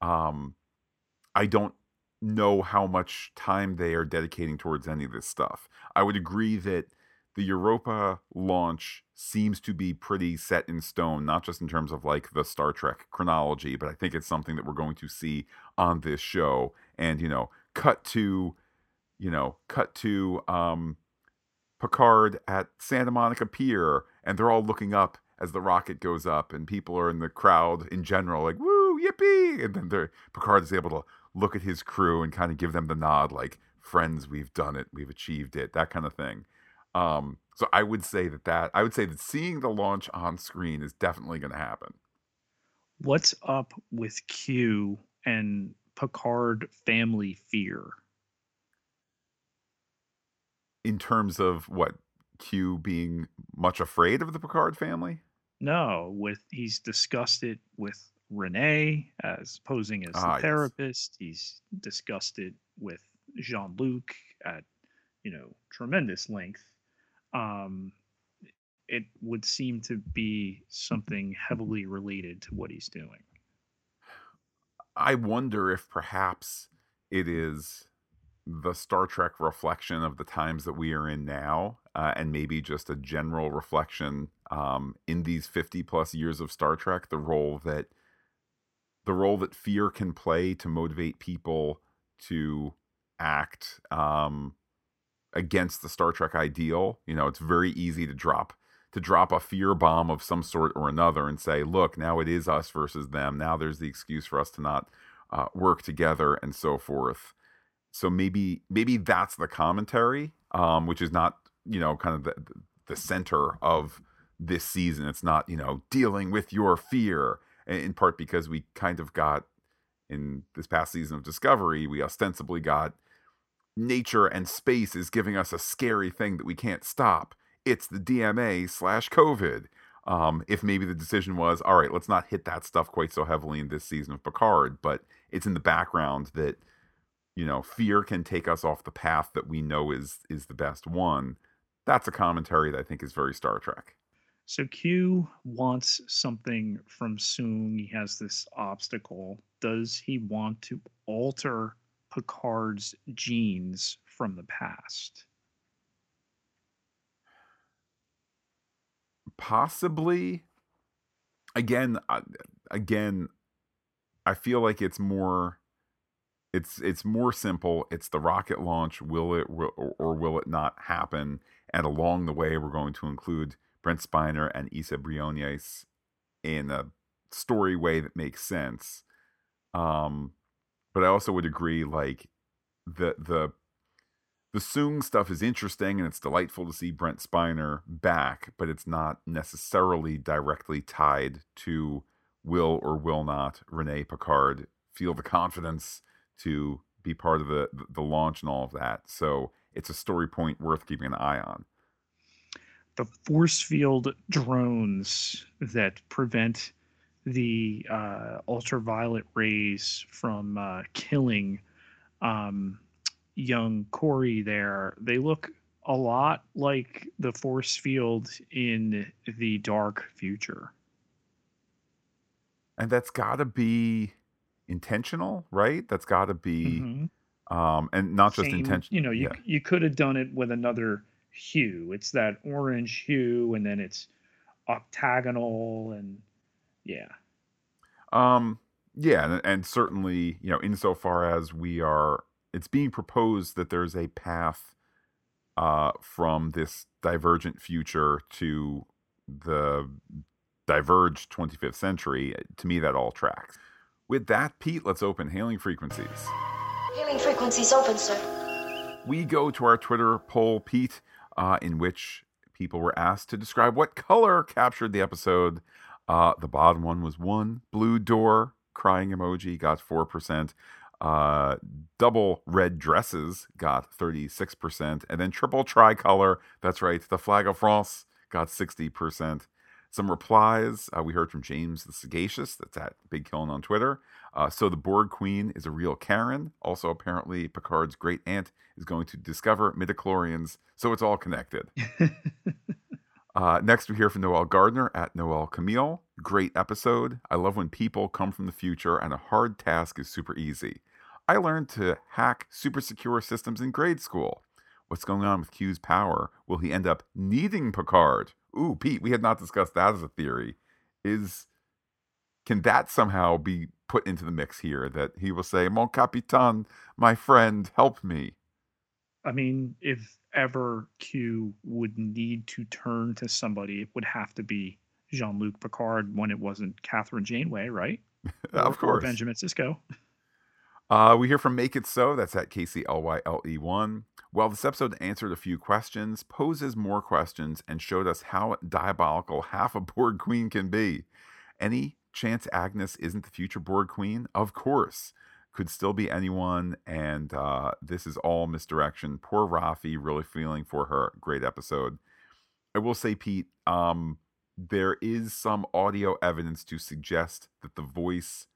I don't know how much time they are dedicating towards any of this stuff. I would agree that the Europa launch seems to be pretty set in stone, not just in terms of like the Star Trek chronology, but I think it's something that we're going to see on this show. And, cut to Picard at Santa Monica Pier, and they're all looking up as the rocket goes up, and people are in the crowd in general like, woo, yippee! And then Picard is able to look at his crew and kind of give them the nod, like, friends, we've done it, we've achieved it, that kind of thing. So I would say that seeing the launch on screen is definitely going to happen. What's up with Q and Picard family fear? In terms of what, Q being much afraid of the Picard family? No, he's disgusted with Renee as posing as the therapist. Yes. He's disgusted with Jean-Luc at tremendous length. It would seem to be something heavily related to what he's doing. I wonder if perhaps it is the Star Trek reflection of the times that we are in now, and maybe just a general reflection in these 50 plus years of Star Trek, the role that fear can play to motivate people to act against the Star Trek ideal. It's very easy to drop a fear bomb of some sort or another and say, look, now it is us versus them. Now there's the excuse for us to not work together and so forth. So maybe that's the commentary, which is not, kind of the center of this season. It's not, dealing with your fear, in part because we kind of got, in this past season of Discovery, we ostensibly got nature and space is giving us a scary thing that we can't stop. It's the DMA/COVID. If maybe the decision was, all right, let's not hit that stuff quite so heavily in this season of Picard, but it's in the background that, fear can take us off the path that we know is the best one. That's a commentary that I think is very Star Trek. So Q wants something from Soong. He has this obstacle. Does he want to alter Picard's genes from the past? Possibly. Again, I feel like it's more simple. It's the rocket launch. Will it not happen? And along the way, we're going to include Brent Spiner and Issa Briones in a story way that makes sense. But I also would agree, like, the Soong stuff is interesting, and it's delightful to see Brent Spiner back, but it's not necessarily directly tied to will or will not Renee Picard feel the confidence to be part of the launch and all of that. So it's a story point worth keeping an eye on. The force field drones that prevent the ultraviolet rays from killing young Kore there, they look a lot like the force field in the dark future. And that's got to be intentional, right? That's got to be, mm-hmm. And not just intentional. You could have done it with another hue. It's that orange hue, and then it's octagonal, and yeah. And certainly, insofar as it's being proposed that there's a path from this divergent future to the diverged 25th century, to me that all tracks. With that, Pete, let's open Hailing Frequencies. Hailing Frequencies open, sir. We go to our Twitter poll, Pete, in which people were asked to describe what color captured the episode. The bottom one was one blue door, crying emoji, got 4%. Double red dresses got 36%. And then triple tricolor, that's right, the flag of France got 60%. Some replies. We heard from James the Sagacious. That's at Big Killen on Twitter. So the Borg Queen is a real Karen. Also, apparently, Picard's great aunt is going to discover midichlorians. So it's all connected. Next, we hear from Noel Gardner at Noel Camille. Great episode. I love when people come from the future and a hard task is super easy. I learned to hack super secure systems in grade school. What's going on with Q's power? Will he end up needing Picard? Ooh, Pete, we had not discussed that as a theory. Can that somehow be put into the mix here, that he will say, Mon Capitan, my friend, help me? I mean, if ever Q would need to turn to somebody, it would have to be Jean-Luc Picard when it wasn't Catherine Janeway, right? Of course. Or Benjamin Sisko. We hear from Make It So. That's at KCLYLE1. Well, this episode answered a few questions, poses more questions, and showed us how diabolical half a Borg Queen can be. Any chance Agnes isn't the future Borg Queen? Of course. Could still be anyone, and this is all misdirection. Poor Raffi, really feeling for her. Great episode. I will say, Pete, there is some audio evidence to suggest that the voice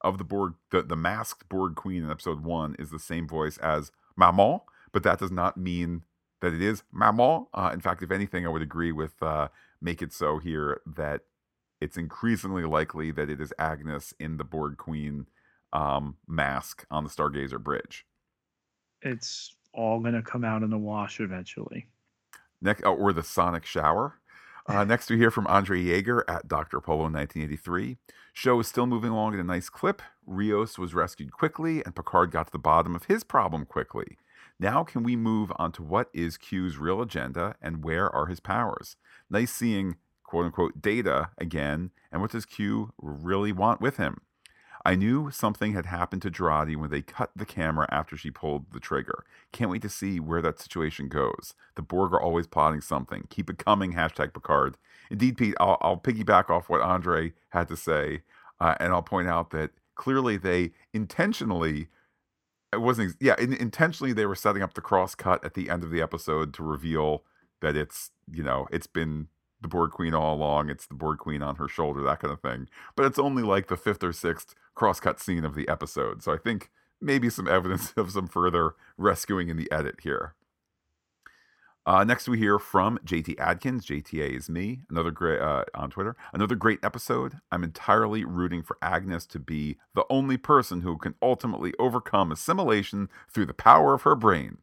of the Borg, the masked Borg Queen in episode 1, is the same voice as Maman, but that does not mean that it is Maman. In fact, if anything, I would agree with Make It So here, that it's increasingly likely that it is Agnes in the Borg Queen mask on the Stargazer bridge. It's all going to come out in the wash eventually. Next, or the sonic shower. Next, we hear from Andre Yeager at Dr. Polo 1983. Show is still moving along at a nice clip. Rios was rescued quickly, and Picard got to the bottom of his problem quickly. Now can we move on to what is Q's real agenda and where are his powers? Nice seeing, quote-unquote, Data again, and what does Q really want with him? I knew something had happened to Jurati when they cut the camera after she pulled the trigger. Can't wait to see where that situation goes. The Borg are always plotting something. Keep it coming, hashtag Picard. Indeed, Pete, I'll piggyback off what Andre had to say, and I'll point out that clearly they intentionally they were setting up the cross cut at the end of the episode to reveal that it's been the Borg Queen all along, it's the Borg Queen on her shoulder, that kind of thing. But it's only like the fifth or sixth cross-cut scene of the episode. So I think maybe some evidence of some further rescuing in the edit here. Next we hear from JT Adkins, JTA is me, another great, on Twitter. Another great episode. I'm entirely rooting for Agnes to be the only person who can ultimately overcome assimilation through the power of her brain.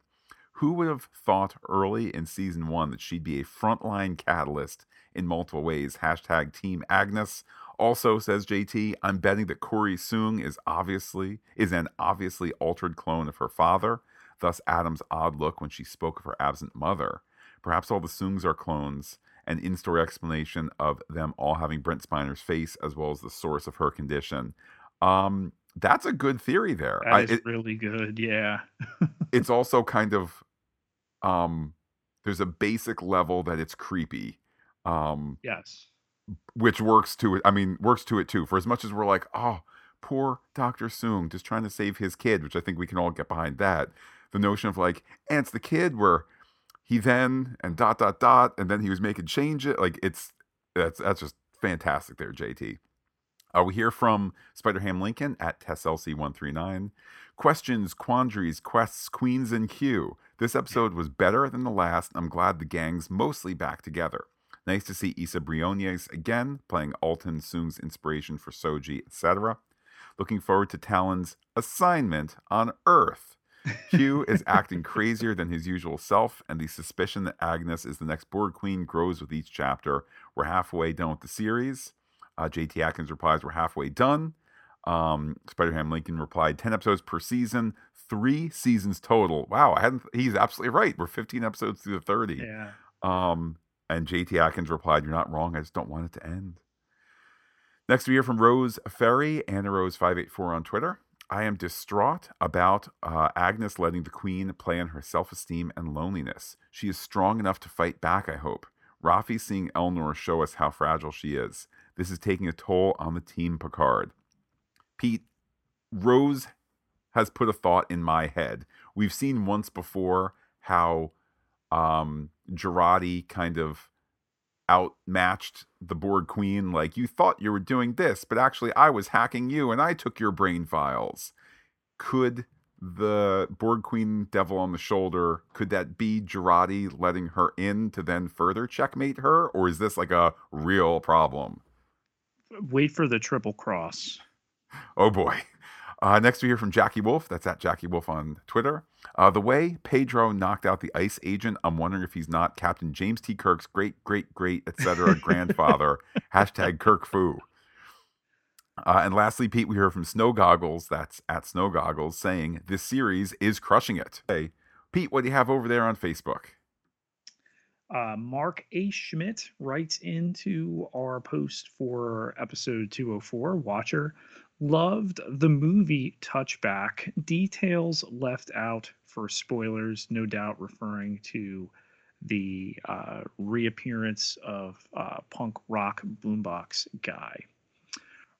Who would have thought early in season 1 that she'd be a frontline catalyst in multiple ways? Hashtag Team Agnes. Also, says JT, I'm betting that Kore Soong is an obviously altered clone of her father, thus Adam's odd look when she spoke of her absent mother. Perhaps all the Soongs are clones, an in-story explanation of them all having Brent Spiner's face as well as the source of her condition. That's a good theory there. That is really good, yeah. It's also kind of, there's a basic level that it's creepy. Yes. Which works to it too. For as much as we're like, oh, poor Dr. Soong, just trying to save his kid, which I think we can all get behind that. The notion of like, and it's the kid where he then, and ... and then he was making change it. Like that's just fantastic there, JT. We hear from Spider-Ham Lincoln at TessLC139. Questions, quandaries, quests, queens, and Q. This episode was better than the last. I'm glad the gang's mostly back together. Nice to see Issa Briones again, playing Alton Soong's inspiration for Soji, etc. Looking forward to Talon's assignment on Earth. Q is acting crazier than his usual self, and the suspicion that Agnes is the next Borg Queen grows with each chapter. We're halfway done with the series. JT Atkins replies, we're halfway done. Spider-Ham Lincoln replied, 10 episodes per season, 3 seasons total. Wow, he's absolutely right. We're 15 episodes through the 30. Yeah. And JT Atkins replied, you're not wrong. I just don't want it to end. Next, we hear from Rose Ferry, Anna Rose 584 on Twitter. I am distraught about Agnes letting the Queen play on her self-esteem and loneliness. She is strong enough to fight back, I hope. Raffi seeing Elnor show us how fragile she is. This is taking a toll on the Team Picard. Pete, Rose has put a thought in my head. We've seen once before how Jurati kind of outmatched the Borg Queen. Like, you thought you were doing this, but actually I was hacking you and I took your brain files. Could the Borg Queen devil on the shoulder, could that be Jurati letting her in to then further checkmate her? Or is this like a real problem? Wait for the triple cross. Oh boy. Next we hear from Jackie Wolf. That's at Jackie Wolf on Twitter. The way Pedro knocked out the ICE agent, I'm wondering if he's not Captain James T. Kirk's great, etc. grandfather. Hashtag Kirk Foo. And lastly, Pete, we hear from Snow Goggles. That's at Snow Goggles, saying this series is crushing it. Hey, Pete, what do you have over there on Facebook? Mark A. Schmidt writes into our post for episode 204, Watcher. Loved the movie Touchback. Details left out for spoilers, no doubt referring to the reappearance of punk rock boombox guy.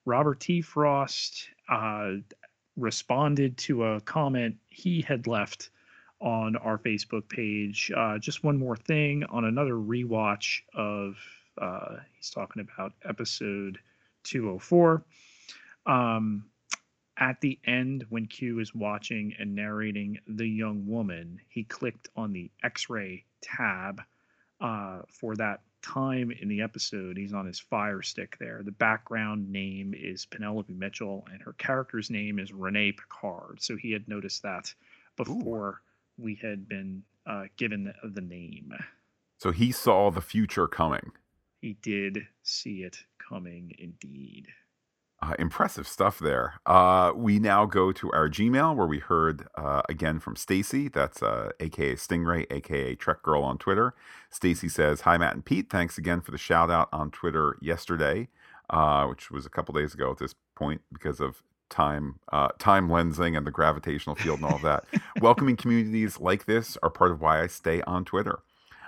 Robert T. Frost responded to a comment he had left on our Facebook page. Just one more thing on another rewatch of, he's talking about episode 204. At the end, when Q is watching and narrating the young woman, he clicked on the X-ray tab for that time in the episode. He's on his Fire Stick there. The background name is Penelope Mitchell, and her character's name is Renee Picard. So he had noticed that before we had been given the name. So he saw the future coming. He did see it coming, indeed. Impressive stuff there. We now go to our Gmail, where we heard again from Stacy. That's aka Stingray, aka Trek Girl on Twitter. Stacy says, "Hi Matt and Pete, thanks again for the shout out on Twitter yesterday, which was a couple days ago at this point because of time lensing and the gravitational field and all that. Welcoming communities like this are part of why I stay on Twitter.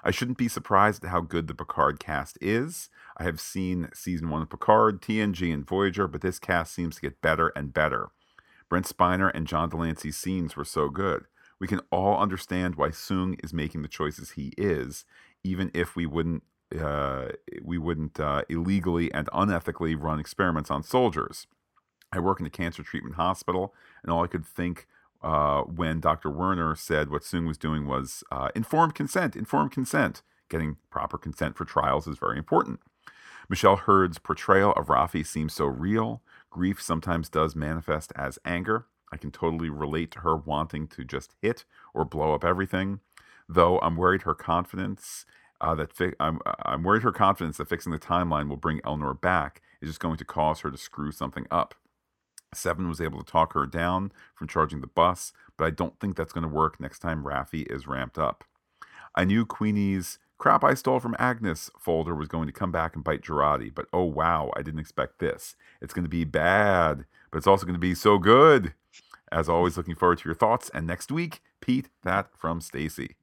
I shouldn't be surprised at how good the Picard cast is. I have seen season 1 of Picard, TNG, and Voyager, but this cast seems to get better and better. Brent Spiner and John de Lancie's scenes were so good. We can all understand why Soong is making the choices he is, even if we wouldn't illegally and unethically run experiments on soldiers. I work in a cancer treatment hospital, and all I could think when Dr. Werner said what Soong was doing was informed consent. Getting proper consent for trials is very important. Michelle Hurd's portrayal of Raffi seems so real. Grief sometimes does manifest as anger. I can totally relate to her wanting to just hit or blow up everything, though I'm worried her confidence that fixing the timeline will bring Elnor back is just going to cause her to screw something up. Seven was able to talk her down from charging the bus, but I don't think that's going to work next time Raffi is ramped up. I knew Queenie's crap I stole from Agnes folder was going to come back and bite Jurati, but oh wow, I didn't expect this. It's going to be bad, but it's also going to be so good. As always, looking forward to your thoughts. And next week, Pete, that from Stacy.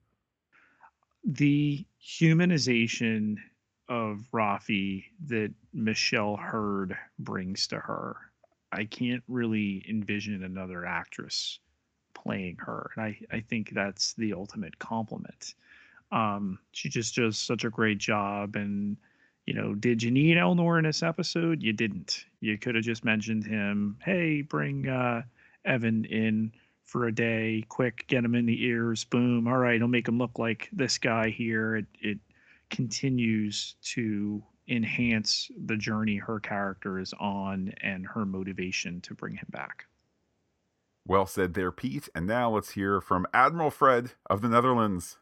The humanization of Raffi that Michelle Hurd brings to her. I can't really envision another actress playing her. And I think that's the ultimate compliment. She just does such a great job. And, you know, did you need Elnor in this episode? You didn't. You could have just mentioned him. Hey, bring Evan in for a day. Quick, get him in the ears. Boom. All right, I'll make him look like this guy here. It continues to enhance the journey her character is on and her motivation to bring him back. Well said there, Pete. And now let's hear from Admiral Fred of the Netherlands.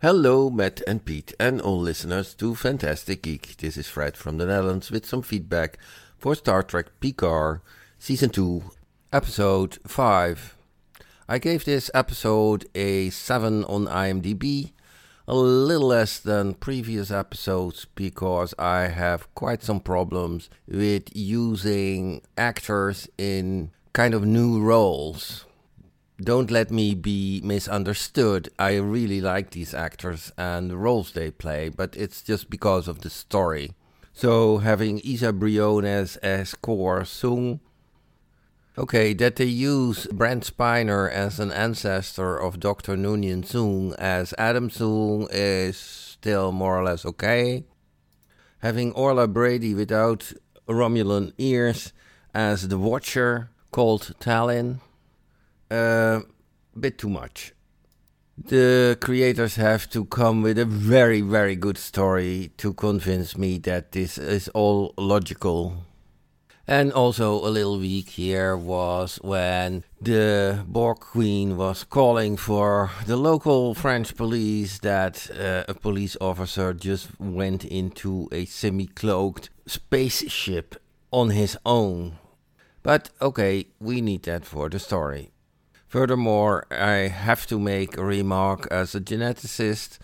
Hello, Matt and Pete and all listeners to Fantastic Geek. This is Fred from the Netherlands with some feedback for Star Trek Picard Season 2, Episode 5. I gave this episode a 7 on IMDb, a little less than previous episodes because I have quite some problems with using actors in kind of new roles. Don't let me be misunderstood. I really like these actors and the roles they play, but it's just because of the story. So having Issa Briones as Kore Soong. Okay, that they use Brent Spiner as an ancestor of Dr. Noonien Soong as Adam Soong is still more or less okay. having Orla Brady without Romulan ears as the Watcher, called Tallinn, bit too much. The creators have to come with a very, very good story to convince me that this is all logical. And also a little weak here was when the Borg Queen was calling for the local French police that a police officer just went into a semi-cloaked spaceship on his own. But okay, we need that for the story. Furthermore, I have to make a remark as a geneticist.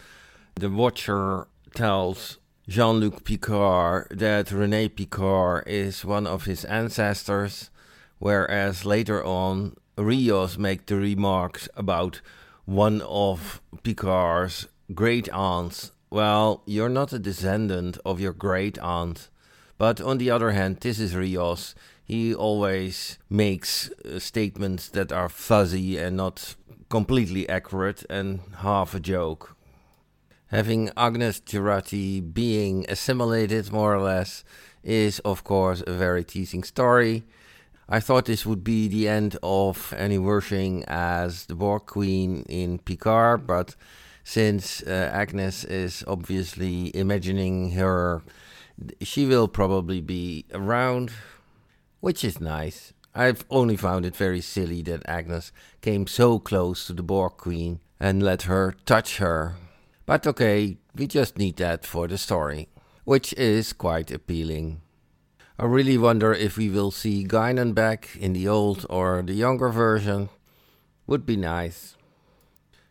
The Watcher tells Jean-Luc Picard that Renee Picard is one of his ancestors, whereas later on Rios makes the remarks about one of Picard's great-aunts. Well, you're not a descendant of your great-aunt, but on the other hand, this is Rios. He always makes statements that are fuzzy and not completely accurate and half a joke. Having Agnes Jurati being assimilated, more or less, is of course a very teasing story. I thought this would be the end of Annie Wershing as the Borg Queen in Picard, but since Agnes is obviously imagining her, she will probably be around, which is nice. I've only found it very silly that Agnes came so close to the Borg Queen and let her touch her. But okay, we just need that for the story, which is quite appealing. I really wonder if we will see Guinan back in the old or the younger version. Would be nice.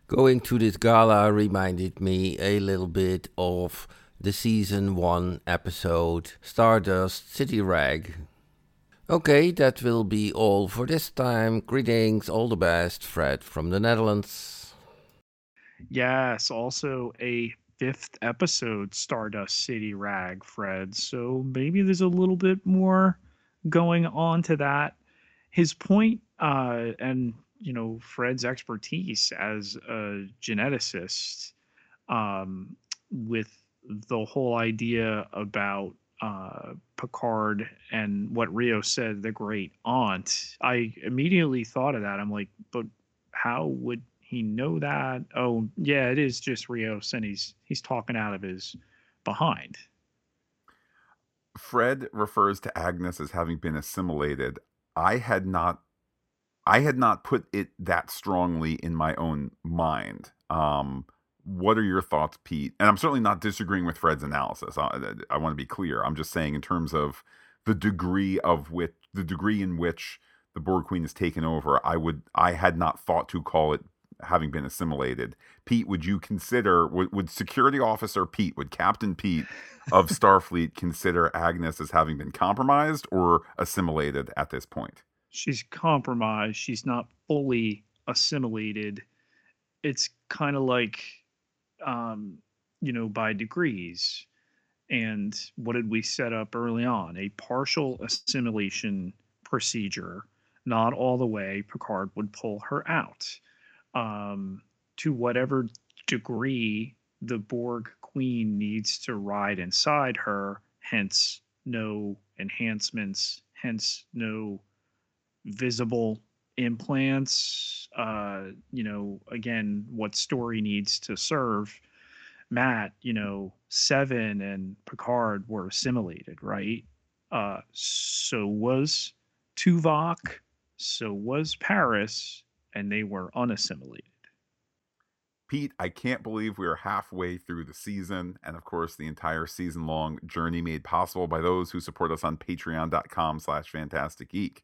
Going to this gala reminded me a little bit of the season 1 episode Stardust City Rag. Okay, that will be all for this time. Greetings, all the best, Fred from the Netherlands. Yes, also a 5th episode, Stardust City Rag, Fred. So maybe there's a little bit more going on to that. His point and, you know, Fred's expertise as a geneticist with the whole idea about Picard and what Rio said, the great aunt. I immediately thought of that. I'm like, but how would he know that? Oh, yeah, it is just Rios, and he's talking out of his behind. Fred refers to Agnes as having been assimilated. I had not put it that strongly in my own mind. What are your thoughts, Pete? And I'm certainly not disagreeing with Fred's analysis. I want to be clear. I'm just saying in terms of the degree in which the Borg Queen is taken over, I had not thought to call it having been assimilated. Pete, would you consider, would security officer Pete, would Captain Pete of Starfleet consider Agnes as having been compromised or assimilated at this point? She's compromised. She's not fully assimilated. It's kind of like, you know, by degrees. And what did we set up early on? A partial assimilation procedure. Not all the way. Picard would pull her out. To whatever degree the Borg Queen needs to ride inside her, hence no enhancements, hence no visible implants. You know, again, what story needs to serve. Matt, you know, Seven and Picard were assimilated, right? So was Tuvok, so was Paris. And they were unassimilated. Pete, I can't believe we are halfway through the season, and of course the entire season-long journey made possible by those who support us on patreon.com/fantasticgeek.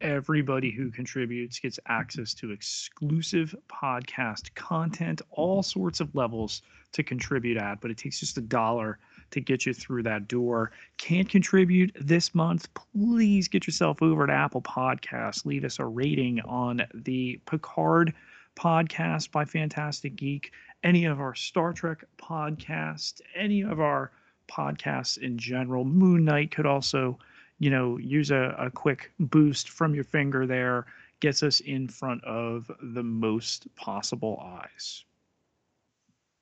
Everybody who contributes gets access to exclusive podcast content, all sorts of levels to contribute at, but it takes just $1 to get you through that door. Can't contribute this month? Please get yourself over to Apple Podcasts. Leave us a rating on the Picard podcast by Fantastic Geek, any of our Star Trek podcasts, any of our podcasts in general. Moon Knight could also, you know, use a quick boost from your finger there. Gets us in front of the most possible eyes.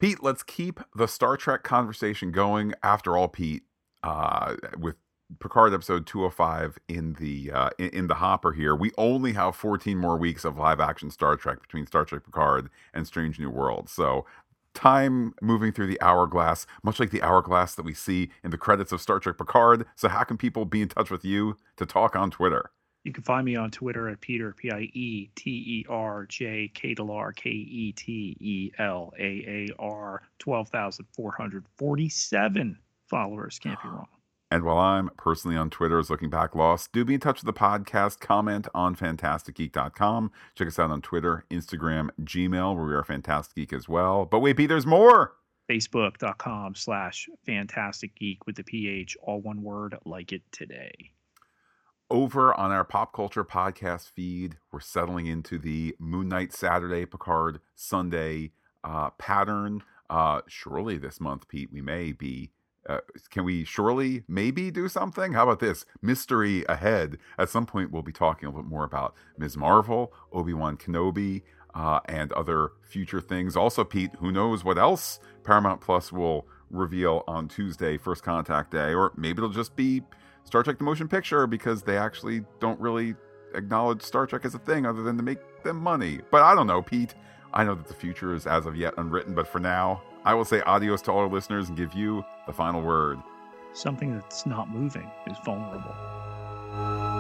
Pete, let's keep the Star Trek conversation going. After all, Pete, with Picard episode 205 in the hopper here. We only have 14 more weeks of live action Star Trek between Star Trek Picard and Strange New Worlds. So time moving through the hourglass, much like the hourglass that we see in the credits of Star Trek Picard. So how can people be in touch with you to talk on Twitter? You can find me on Twitter at Peter, PIETERJKETELAAR, 12,447 followers. Can't be wrong. And while I'm personally on Twitter as Looking Back Lost, do be in touch with the podcast. Comment on fantasticgeek.com. Check us out on Twitter, Instagram, Gmail, where we are Fantastic Geek as well. But wait, Pete, there's more. Facebook.com/Fantastic Geek with the PH, all one word, like it today. Over on our pop culture podcast feed, we're settling into the Moon Knight Saturday, Picard Sunday pattern. Surely this month, Pete, we may be. Can we surely maybe do something? How about this? Mystery ahead. At some point, we'll be talking a little bit more about Ms. Marvel, Obi-Wan Kenobi, and other future things. Also, Pete, who knows what else Paramount Plus will reveal on Tuesday, First Contact Day, or maybe it'll just be Star Trek the Motion Picture, because they actually don't really acknowledge Star Trek as a thing other than to make them money. But I don't know, Pete. I know that the future is as of yet unwritten, but for now, I will say adios to all our listeners and give you the final word. Something that's not moving is vulnerable.